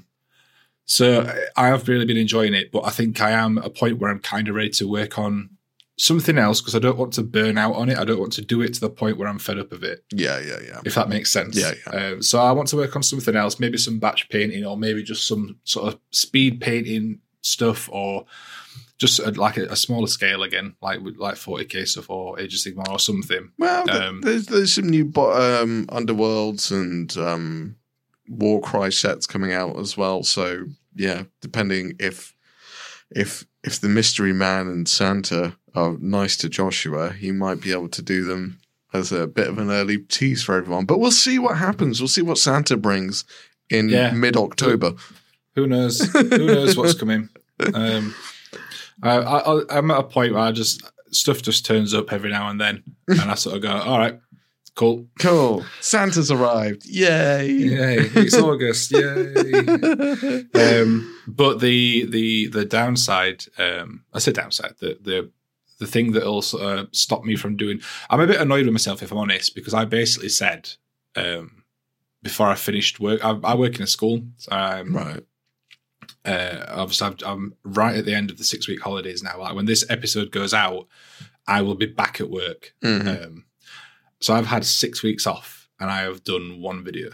So I have really been enjoying it, but I think I am at a point where I'm kind of ready to work on something else because I don't want to burn out on it. I don't want to do it to the point where I'm fed up of it. Yeah. If that makes sense. Yeah. So I want to work on something else, maybe some batch painting or maybe just some sort of speed painting stuff or just a smaller scale again, like 40k stuff or Age of Sigmar or something. Well, there's some new Underworlds and Warcry sets coming out as well. So yeah, depending if the Mystery Man and Santa are nice to Joshua, he might be able to do them as a bit of an early tease for everyone. But we'll see what happens. We'll see what Santa brings in mid-October. Who knows? Who knows what's coming? I'm at a point where stuff just turns up every now and then, and I sort of go, all right, cool. Santa's arrived. Yay! It's August. Yay! But the downside, I say downside, the thing that also stopped me from doing... I'm a bit annoyed with myself, if I'm honest, because I basically said, before I finished work... I work in a school. Right. Obviously, I'm right at the end of the 6-week holidays now. Like, when this episode goes out, I will be back at work. So I've had 6 weeks off and I have done one video.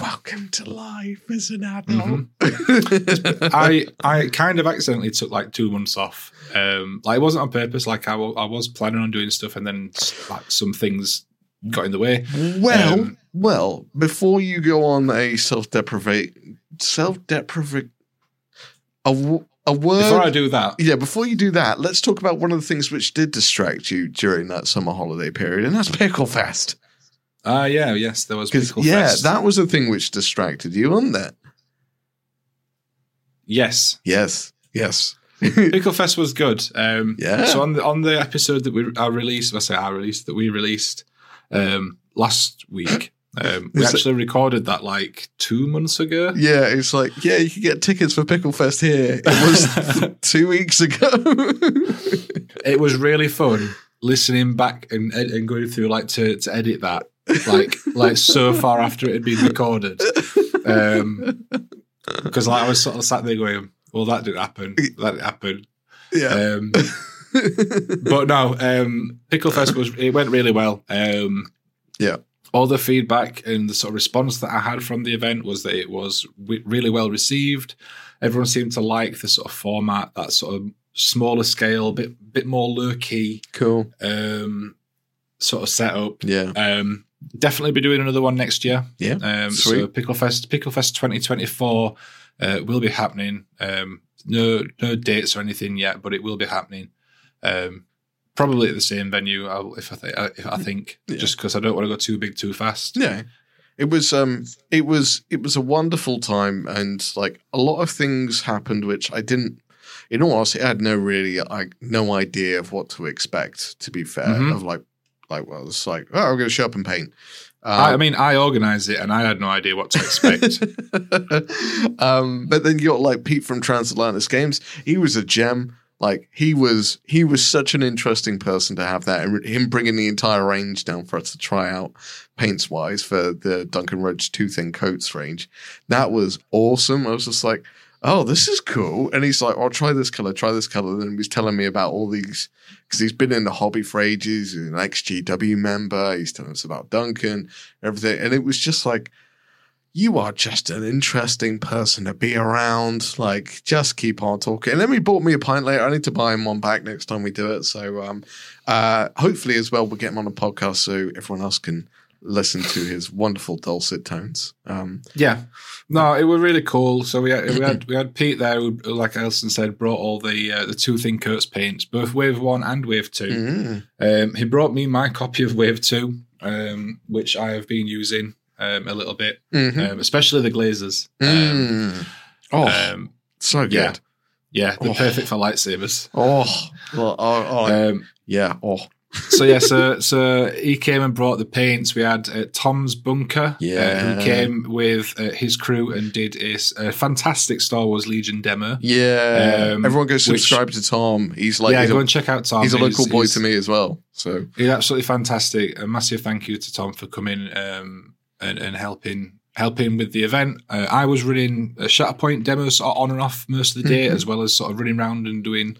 Welcome to life as an adult. Mm-hmm. I kind of accidentally took like 2 months off. Like it wasn't on purpose. Like I was planning on doing stuff, and then like some things got in the way. Well, before you go on a self-deprivate. A word, before I do that. Yeah, before you do that, let's talk about one of the things which did distract you during that summer holiday period, and that's Picklefest. Yes, there was Picklefest. Yeah, that was the thing which distracted you, wasn't it? Yes. Picklefest was good. So on the episode that we released last week, we actually recorded that like 2 months ago. Yeah, it's like, yeah, you can get tickets for Picklefest here. It was 2 weeks ago. It was really fun listening back and going through like to edit that like so far after it had been recorded. Because like I was sort of sat there going, well, that didn't happen. Yeah. But no, Picklefest went really well. Yeah. All the feedback and the sort of response that I had from the event was that it was really well received. Everyone seemed to like the sort of format, that sort of smaller scale, bit more low key, cool sort of setup. Yeah, definitely be doing another one next year. Yeah, sweet. So Picklefest 2024 will be happening. No dates or anything yet, but it will be happening. Probably at the same venue, if I think, just because I don't want to go too big too fast. Yeah, it was a wonderful time, and like a lot of things happened which I didn't. In all honesty, I had no idea of what to expect. To be fair, mm-hmm. Of I'm going to show up and paint. I organised it, and I had no idea what to expect. But then you got like Pete from Transatlantis Games. He was a gem. Like he was such an interesting person to have that, and him bringing the entire range down for us to try out paints wise for the Duncan Roach Too Thin Coats range. That was awesome. I was just like, oh, this is cool. And he's like, I'll try this color. And he was telling me about all these, because he's been in the hobby for ages. He's an XGW member. He's telling us about Duncan, everything. And it was just like, you are just an interesting person to be around. Like, just keep on talking. And then he bought me a pint later. I need to buy him one back next time we do it. So hopefully as well, we'll get him on a podcast so everyone else can listen to his wonderful dulcet tones. Yeah. No, it was really cool. So we had Pete there who, like Elson said, brought all the Two Thin Coats paints, both Wave 1 and Wave 2. Mm. He brought me my copy of Wave 2, which I have been using. A little bit, mm-hmm. Especially the glazers. So good. Yeah, they're perfect for lightsabers. So he came and brought the paints. We had Tom's Bunker. Yeah, he came with his crew and did a fantastic Star Wars Legion demo. Yeah, everyone go subscribe to Tom. He's like, go and check out Tom. He's a local boy to me as well. So he's absolutely fantastic. A massive thank you to Tom for coming. And helping with the event. I was running a Shatterpoint demo sort of on and off most of the day, mm-hmm. as well as sort of running around and doing,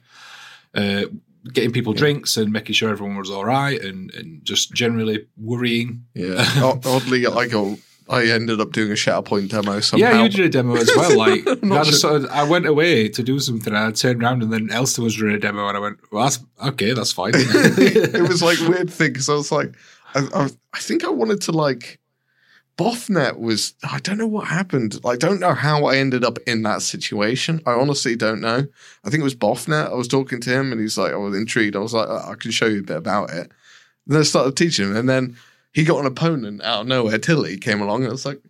getting people drinks and making sure everyone was all right, and just generally worrying. Yeah, oddly, I ended up doing a Shatterpoint demo somehow. Yeah, you did a demo as well. Like I went away to do something, and I turned around, and then Elster was doing a demo, and I went, "Well, that's fine." It was like weird thing because I was like, I think I wanted to like. Boffnet was, I don't know what happened. I don't know how I ended up in that situation. I honestly don't know. I think it was Boffnet. I was talking to him and he's like, I was intrigued. I was like, I can show you a bit about it. And then I started teaching him. And then he got an opponent out of nowhere. Tilly came along and I was like,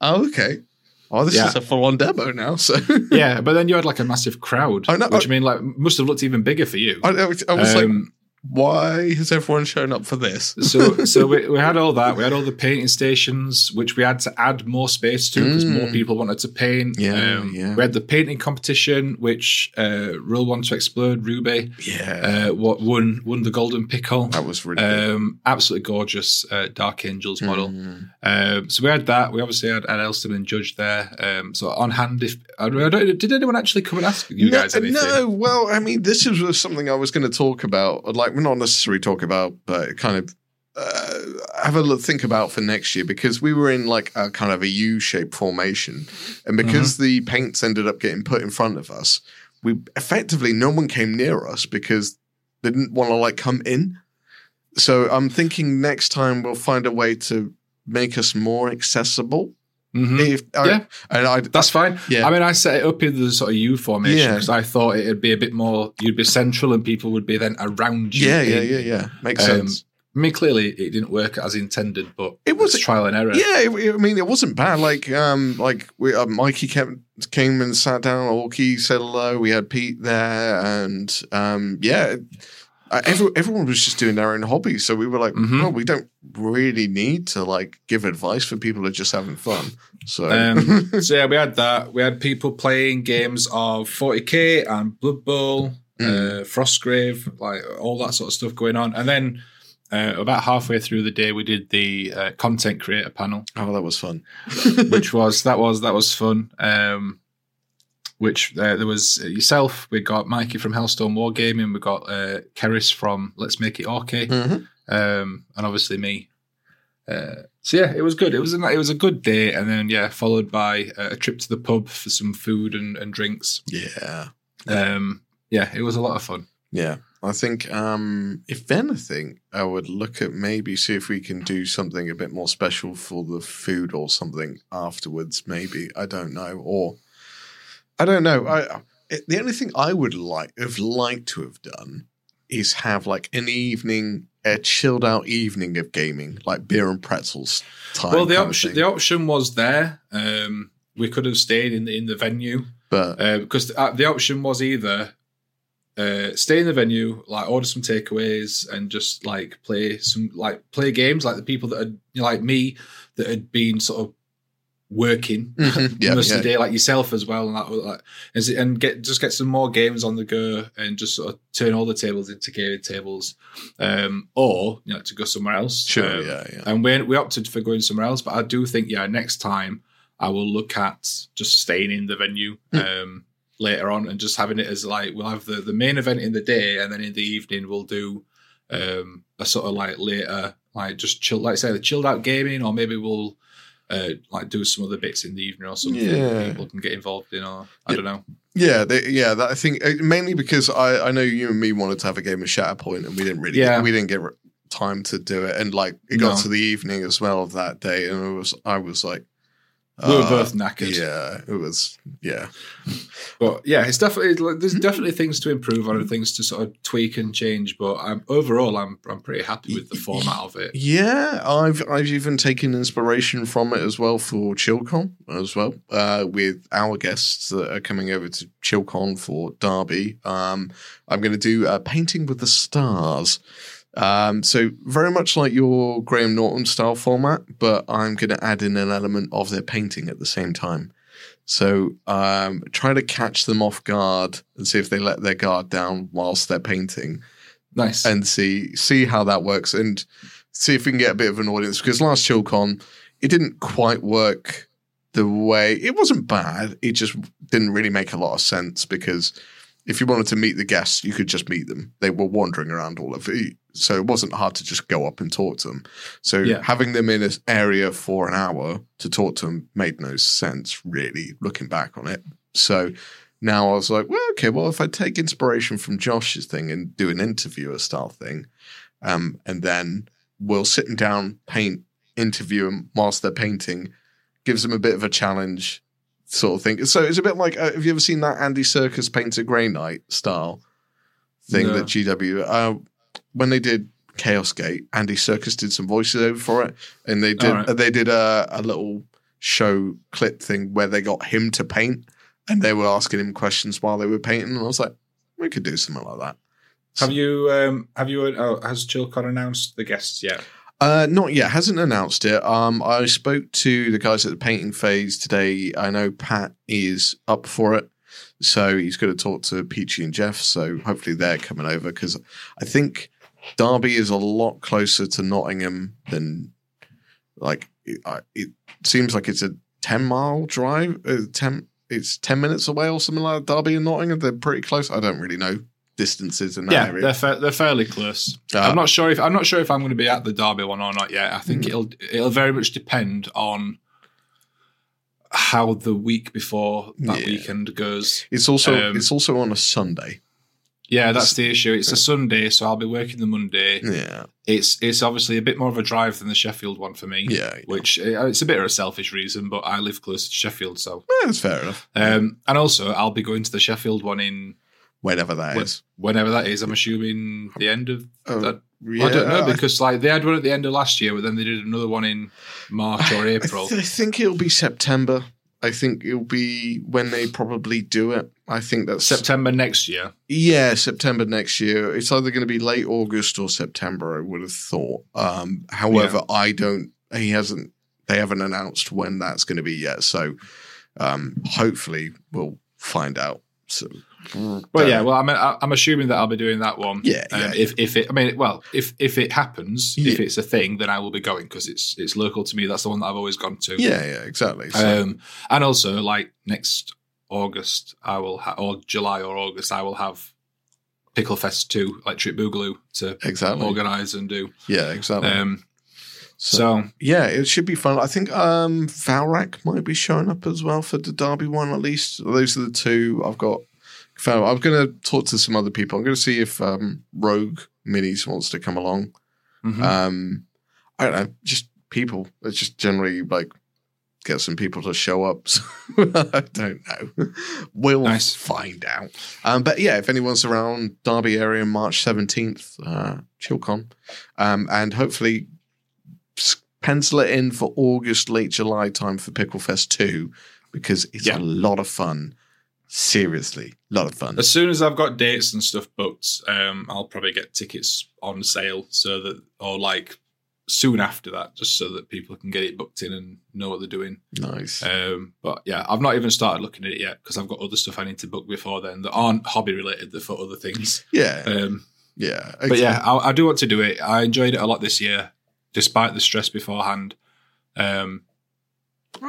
oh, okay. Oh, this is a full-on demo now. So yeah, but then you had like a massive crowd, must have looked even bigger for you. I was like... Why has everyone shown up for this? So we had all that. We had all the painting stations, which we had to add more space to because more people wanted to paint. Yeah, We had the painting competition, which Rule 1 to Explode, Ruby, won the Golden Pickle. That was really absolutely gorgeous Dark Angels model. Mm. So we had that. We obviously had Ed Elston and Judge there. So on hand, did anyone actually come and ask you guys anything? No, well, I mean, this is something I was going to talk about. Like, we're not necessarily talking about, but it kind of have a look, think about for next year, because we were in like a kind of a U-shaped formation, and because the paints ended up getting put in front of us, we effectively no one came near us because they didn't want to like come in. So I'm thinking next time we'll find a way to make us more accessible. That's fine. Yeah. I mean, I set it up in the sort of U formation because I thought it'd be a bit more, you'd be central and people would be then around you. Makes sense. I mean, clearly it didn't work as intended, but it was trial and error. Yeah, I mean, it wasn't bad. Like we, Mikey came and sat down, Lockie said hello, we had Pete there, and everyone was just doing their own hobby. So we were like, well, we don't really need to like give advice for people who are just having fun. So, so yeah, we had that. We had people playing games of 40k and Blood Bowl, Frostgrave, like all that sort of stuff going on. And then about halfway through the day, we did the content creator panel. Oh, that was fun. which was fun. Which there was yourself, we got Mikey from Hellstone Wargaming, we got Keris from Let's Make It Orky, and obviously me. So yeah, it was good. It was a good day, and then followed by a trip to the pub for some food and drinks. Yeah, it was a lot of fun. Yeah, I think if anything, I would look at maybe see if we can do something a bit more special for the food or something afterwards. Maybe I don't know. The only thing I would have liked to have done is have like an evening, a chilled out evening of gaming, like beer and pretzels time. Well, the option was there. We could have stayed in the venue, but because the option was either stay in the venue, like order some takeaways, and just like play games, like the people that had, like me, that had been sort of working most of the day, like yourself as well, and get some more games on the go, and just sort of turn all the tables into gaming tables, or to go somewhere else. Sure, And we opted for going somewhere else, but I do think next time I will look at just staying in the venue later on, and just having it as like we'll have the main event in the day, and then in the evening we'll do a sort of like later, like just chill, like say the chilled out gaming, or maybe we'll. Like do some other bits in the evening or something that people can get involved in, or I don't know. Yeah, I think mainly because I know you and me wanted to have a game of Shatterpoint, and we didn't really get time to do it, and like it got to the evening as well of that day, and I was like, we were both knackered. Yeah, it was but it's definitely there's things to improve on and things to sort of tweak and change. But I'm pretty happy with the format of it. Yeah, I've even taken inspiration from it as well for Chilcon as well, with our guests that are coming over to Chilcon for Derby. I'm going to do a painting with the stars. So very much like your Graham Norton style format, but I'm going to add in an element of their painting at the same time. So try to catch them off guard and see if they let their guard down whilst they're painting. Nice. And see how that works, and see if we can get a bit of an audience, because last Chilcon, it didn't quite work the way. It wasn't bad. It just didn't really make a lot of sense, because if you wanted to meet the guests, you could just meet them. They were wandering around all over. So it wasn't hard to just go up and talk to them. So having them in an area for an hour to talk to them made no sense, really, looking back on it. So now I was like, well, if I take inspiration from Josh's thing and do an interviewer style thing, and then we'll sit them down, paint, interview them whilst they're painting, gives them a bit of a challenge sort of thing. So it's a bit like, have you ever seen that Andy Serkis Paints a Grey Knight style thing that GW... when they did Chaos Gate, Andy Serkis did some voiceover for it, and they did a little show clip thing where they got him to paint, and they were asking him questions while they were painting. And I was like, we could do something like that. Has Chilcon announced the guests yet? Not yet. Hasn't announced it. I spoke to the guys at the painting phase today. I know Pat is up for it. So he's going to talk to Peachy and Jeff. So hopefully they're coming over, because I think Derby is a lot closer to Nottingham than it seems like it's a 10-mile drive. It's 10 minutes away or something like that. Derby and Nottingham, they're pretty close. I don't really know distances in that area. They're fairly close. I'm not sure if I'm going to be at the Derby one or not yet. I think it'll very much depend on how the week before that weekend goes. It's also on a Sunday. Yeah, that's the issue. It's a Sunday, so I'll be working the Monday. Yeah, it's obviously a bit more of a drive than the Sheffield one for me. Yeah, which it's a bit of a selfish reason, but I live close to Sheffield, so that's fair enough. And also, I'll be going to the Sheffield one in whenever that is. I'm assuming the end of that. Yeah, I don't know, because like they had one at the end of last year, but then they did another one in March or April. I think it'll be September. I think it'll be when they probably do it. I think that's September next year. Yeah, September next year. It's either going to be late August or September, I would have thought. However, they haven't announced when that's going to be yet. So hopefully we'll find out soon. Well, I mean, I'm assuming that I'll be doing that one. If it happens, if it's a thing, then I will be going because it's local to me. That's the one that I've always gone to. Yeah, exactly. So. And also, like next August, I will or July or August, I will have Picklefest 2, Electric Boogaloo to organise and do. Yeah, exactly. So, it should be fun. I think Valrak might be showing up as well for the Derby one. At least those are the two I've got. I'm going to talk to some other people. I'm going to see if Rogue Minis wants to come along. Mm-hmm. I don't know, just people. It's just generally like get some people to show up. So I don't know. We'll find out. But yeah, if anyone's around Derby area March 17th, Chilcon, and hopefully pencil it in for August, late July time for Picklefest 2 because it's a lot of fun. Seriously, a lot of fun. As soon as I've got dates and stuff booked, I'll probably get tickets on sale soon after that, just so that people can get it booked in and know what they're doing. Nice. But yeah, I've not even started looking at it yet because I've got other stuff I need to book before then that aren't hobby related, they're for other things. Yeah. Exactly. But yeah, I do want to do it. I enjoyed it a lot this year, despite the stress beforehand.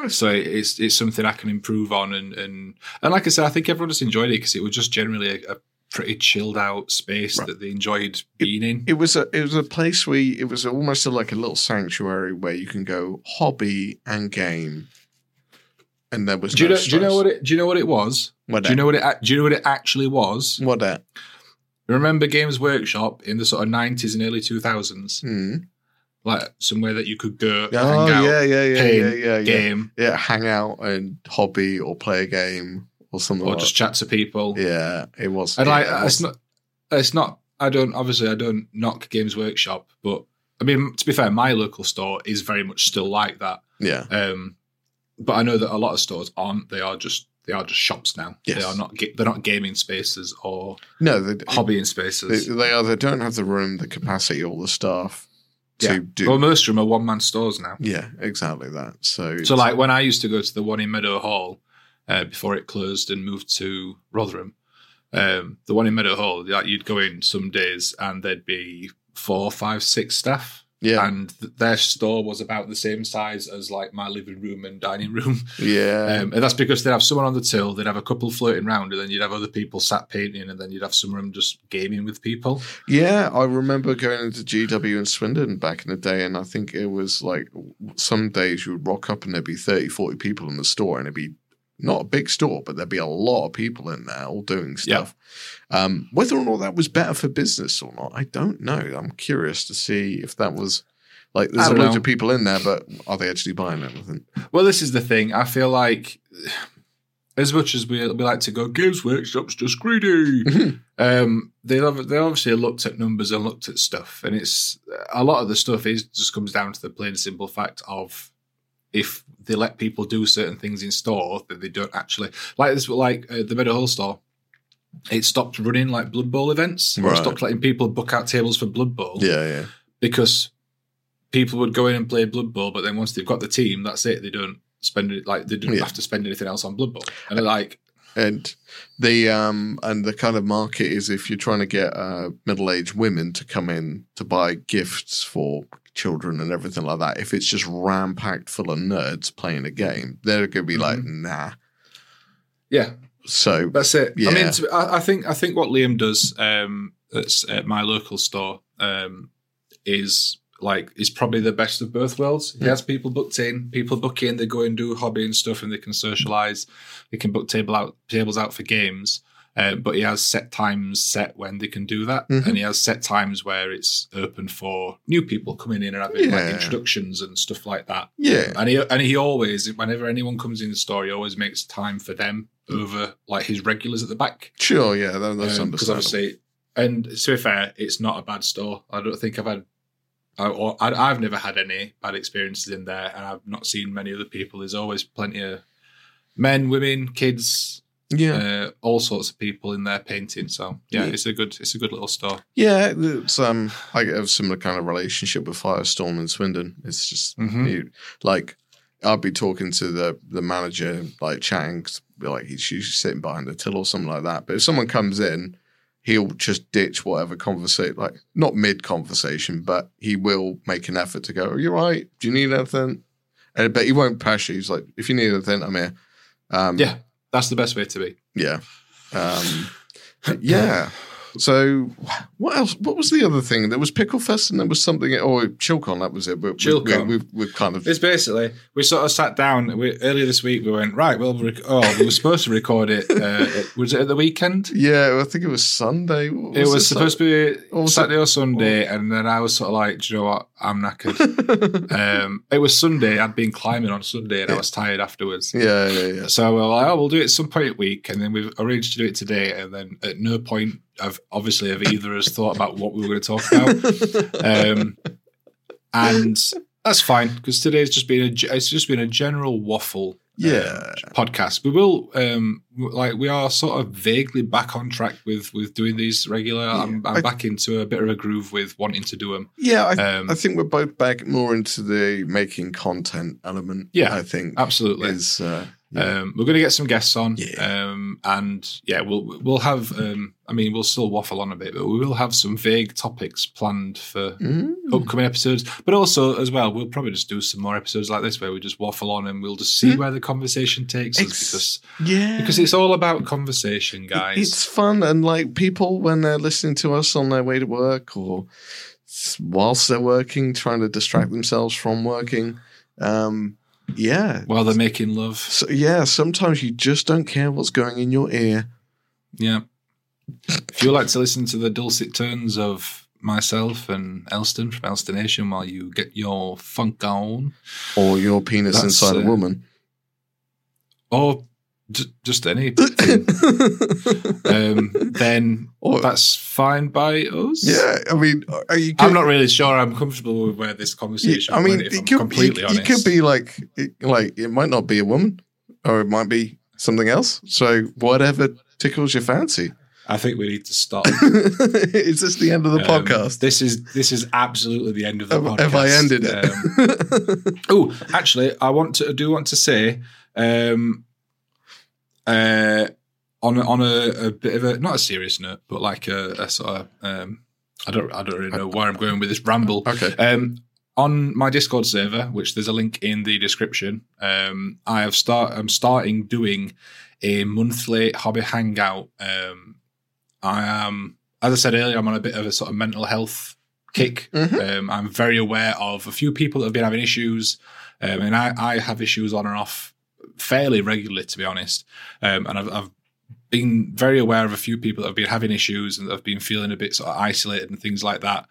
So it's something I can improve on, and like I said, I think everyone just enjoyed it because it was just generally a pretty chilled out space that they enjoyed being in. It was a place where it was almost like a little sanctuary where you can go hobby and game, and there was. Do you know what it was? What? Do you know what it actually was? What? That? Remember Games Workshop in the sort of 90s and early 2000s. Mm. Like somewhere that you could go, hang out, game, hang out and hobby or play a game or something, or just chat to people. Yeah, it was. And it's not. I don't knock Games Workshop, but I mean, to be fair, my local store is very much still like that. Yeah. But I know that a lot of stores aren't. They are just shops now. Yes. They are not. They're not gaming spaces or hobbying spaces. They are. They don't have the room, the capacity, all the staff. Well, most of them are one-man stores now. Yeah, exactly that. So like when I used to go to the one in Meadow Hall before it closed and moved to Rotherham, the one in Meadow Hall, like you'd go in some days and there'd be 4, 5, 6 staff. Yeah. And their store was about the same size as like my living room and dining room. Yeah. And that's because they'd have someone on the till, they'd have a couple floating around, and then you'd have other people sat painting, and then you'd have someone just gaming with people. Yeah. I remember going into GW in Swindon back in the day, and I think it was like some days you would rock up and there'd be 30, 40 people in the store, and it'd be not a big store, but there'd be a lot of people in there all doing stuff. Yeah. Whether or not that was better for business or not, I don't know. I'm curious to see if that was like there's a load of people in there, but are they actually buying anything? Well, this is the thing. I feel like as much as we like to go, Games Workshop's just greedy. Mm-hmm. They obviously looked at numbers and looked at stuff, and it's a lot of the stuff just comes down to the plain simple fact of. If they let people do certain things in store that they don't actually like, this like the Meadow Hall store, it stopped running like Blood Bowl events. Right. It stopped letting people book out tables for Blood Bowl. Yeah. Because people would go in and play Blood Bowl, but then once they've got the team, that's it. They don't spend it like they don't have to spend anything else on Blood Bowl. And the kind of market is if you're trying to get middle-aged women to come in to buy gifts for children and everything like that, if it's just ram-packed full of nerds playing a game, they're going to be like, nah. Yeah. So that's it. Yeah. I mean, I think what Liam does at my local store is like is probably the best of both worlds. He has people booked in. People book in. They go and do hobby and stuff, and they can socialize. They can book tables out for games. But he has set times set when they can do that, and he has set times where it's open for new people coming in and having like introductions and stuff like that. Yeah, and he always, whenever anyone comes in the store, he always makes time for them over like his regulars at the back. Sure, yeah, that's understandable. Because obviously, and to be fair, it's not a bad store. I don't think I've never had any bad experiences in there, and I've not seen many other people. There's always plenty of men, women, kids. Yeah, all sorts of people in there painting. So it's a good little store. Yeah, it's I have a similar kind of relationship with Firestorm in Swindon. It's just like I'll be talking to the manager, like chatting, cause, like he's usually sitting behind a till or something like that. But if someone comes in, he'll just ditch whatever conversation, like not mid conversation, but he will make an effort to go, "Are you right? Do you need anything?" But he won't press you. He's like, "If you need anything, I'm here." Yeah. That's the best way to be. Yeah. Yeah. So what else? What was the other thing? There was Picklefest and there was something, or Chilcon, that was it. But Chilcon. We've kind of... It's basically, we sort of sat down, earlier this week we went, right, well, we were supposed to record it, was it at the weekend? Yeah, I think it was Sunday. It was supposed to be Saturday or Sunday, and then I was sort of like, do you know what, I'm knackered. It was Sunday, I'd been climbing on Sunday, and I was tired afterwards. Yeah. So we were like, we'll do it at some point at week, and then we've arranged to do it today, and then at no point... I've either of us thought about what we were going to talk about, and that's fine because today's just been a general waffle podcast. We will we are sort of vaguely back on track with doing these regular. Yeah, I'm back into a bit of a groove with wanting to do them. Yeah, I think we're both back more into the making content element. Yeah, I think absolutely is. We're going to get some guests on, we'll have. We'll still waffle on a bit, but we will have some vague topics planned for upcoming episodes. But also, as well, we'll probably just do some more episodes like this where we just waffle on and we'll just see where the conversation takes us because it's all about conversation, guys. It's fun, and like people when they're listening to us on their way to work or whilst they're working, trying to distract themselves from working. Yeah. While they're making love. So, yeah, sometimes you just don't care what's going in your ear. Yeah. If you like to listen to the dulcet tones of myself and Elston from Elston Nation while you get your funk on. Or your penis inside a woman. Or just any. Then that's fine by us. Yeah, I mean, I'm not really sure I'm comfortable with where this conversation went, if I'm completely honest. It could be like it might not be a woman or it might be something else. So whatever tickles your fancy. I think we need to stop. Is this the end of the podcast? This is absolutely the end of the podcast. Have I ended it? Oh, actually, I do want to say... on a bit of a not a serious note, but like a sort of I don't really know where I'm going with this ramble. Okay. On my Discord server, which there's a link in the description, I'm starting doing a monthly hobby hangout. I am, as I said earlier, I'm on a bit of a sort of mental health kick. I'm very aware of a few people that have been having issues, and I have issues on and off fairly regularly, to be honest, and I've been very aware of a few people that have been having issues and that have been feeling a bit sort of isolated and things like that.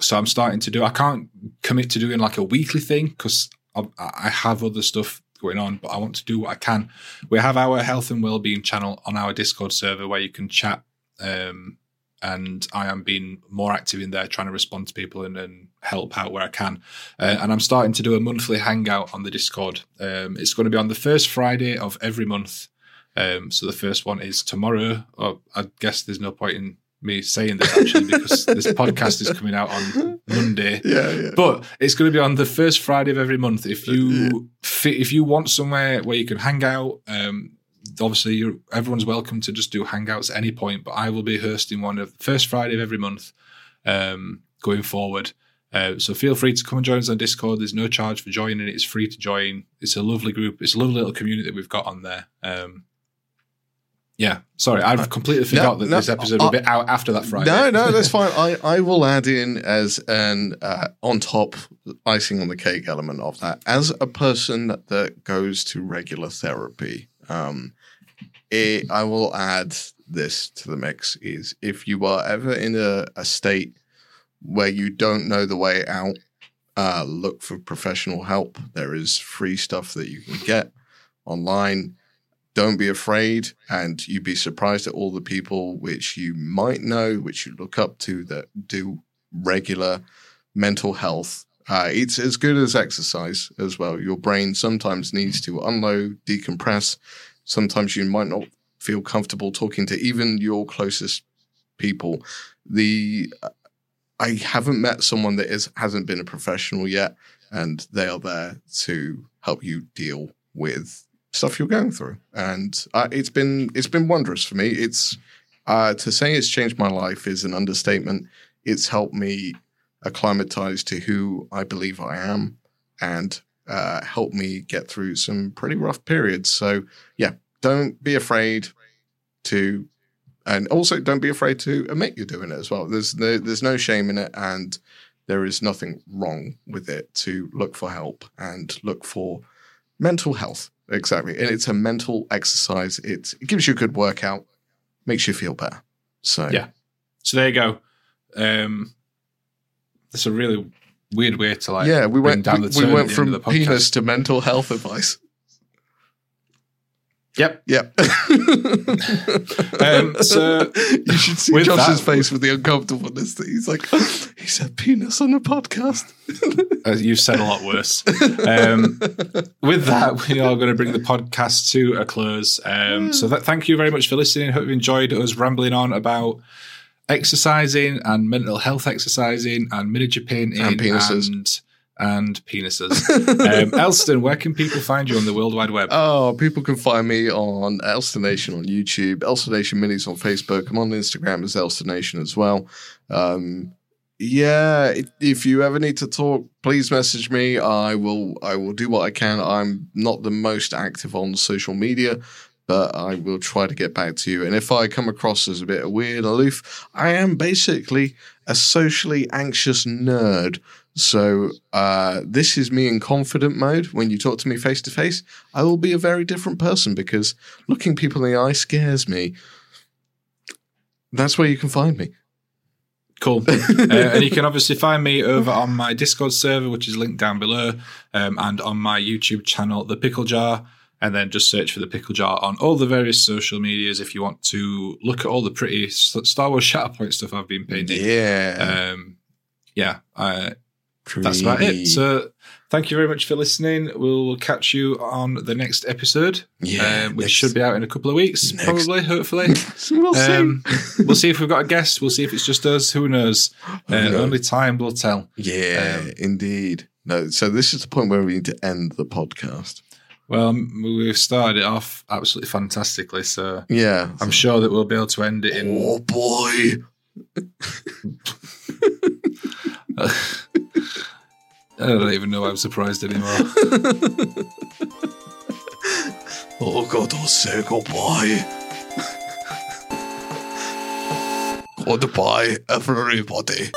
So I'm starting to do. I can't commit to doing like a weekly thing because I have other stuff going on, but I want to do what I can. We have our health and wellbeing channel on our Discord server where you can chat, and I am being more active in there, trying to respond to people and help out where I can. And I'm starting to do a monthly hangout on the Discord. It's going to be on the first Friday of every month. So the first one is tomorrow. Oh, I guess there's no point in me saying this, actually, because this podcast is coming out on Monday. Yeah. But it's going to be on the first Friday of every month. If you want somewhere where you can hang out... obviously, everyone's welcome to just do hangouts at any point, but I will be hosting one of the first Friday of every month going forward. So feel free to come and join us on Discord. There's no charge for joining. It's free to join. It's a lovely group. It's a lovely little community that we've got on there. Yeah, sorry, I've completely forgot that this episode will be out after that Friday. No, that's fine. I will add in as an on-top icing on the cake element of that. As a person that goes to regular therapy, I will add this to the mix, is if you are ever in a state where you don't know the way out, look for professional help. There is free stuff that you can get online. Don't be afraid, and you'd be surprised at all the people which you might know, which you look up to, that do regular mental health. It's as good as exercise as well. Your brain sometimes needs to unload, decompress. Sometimes you might not feel comfortable talking to even your closest people. I haven't met someone that hasn't been a professional yet, and they are there to help you deal with stuff you're going through, and it's been wondrous for me. It's to say it's changed my life is an understatement. It's helped me acclimatize to who I believe I am, and helped me get through some pretty rough periods. So yeah, don't be afraid to, and also don't be afraid to admit you're doing it as well. There's no shame in it, and there is nothing wrong with it to look for help and look for mental health. Exactly. And it's a mental exercise. It gives you a good workout, makes you feel better. So, yeah. So there you go. That's a really weird way to we went from penis to mental health advice. Yep. So you should see Josh's face with the uncomfortableness that he's like, he said penis on a podcast. You've said a lot worse. With that, we are going to bring the podcast to a close. So thank you very much for listening. Hope you enjoyed us rambling on about exercising and mental health exercising and miniature painting and penises. And penises. Elston, where can people find you on the World Wide Web? Oh, people can find me on Elston Nation on YouTube, Elston Nation Minis on Facebook. I'm on Instagram as Elston Nation as well. If you ever need to talk, please message me. I will do what I can. I'm not the most active on social media, but I will try to get back to you. And if I come across as a bit weird, aloof, I am basically a socially anxious nerd. So this is me in confident mode. When you talk to me face to face, I will be a very different person because looking people in the eye scares me. That's where you can find me. Cool. And you can obviously find me over on my Discord server, which is linked down below, and on my YouTube channel, The Pickle Jar. And then just search for The Pickle Jar on all the various social medias if you want to look at all the pretty Star Wars Shatterpoint stuff I've been painting. Yeah. That's about it. So thank you very much for listening. We'll catch you on the next episode, which should be out in a couple of weeks, probably, hopefully. We'll see. We'll see if we've got a guest. We'll see if it's just us. Who knows? Only time will tell. Yeah, indeed. No, so this is the point where we need to end the podcast. Well, we've started it off absolutely fantastically, so yeah, I'm sure that we'll be able to end it in... Oh, boy! I don't even know why I'm surprised anymore. Oh, God, I'll say goodbye. Goodbye, everybody.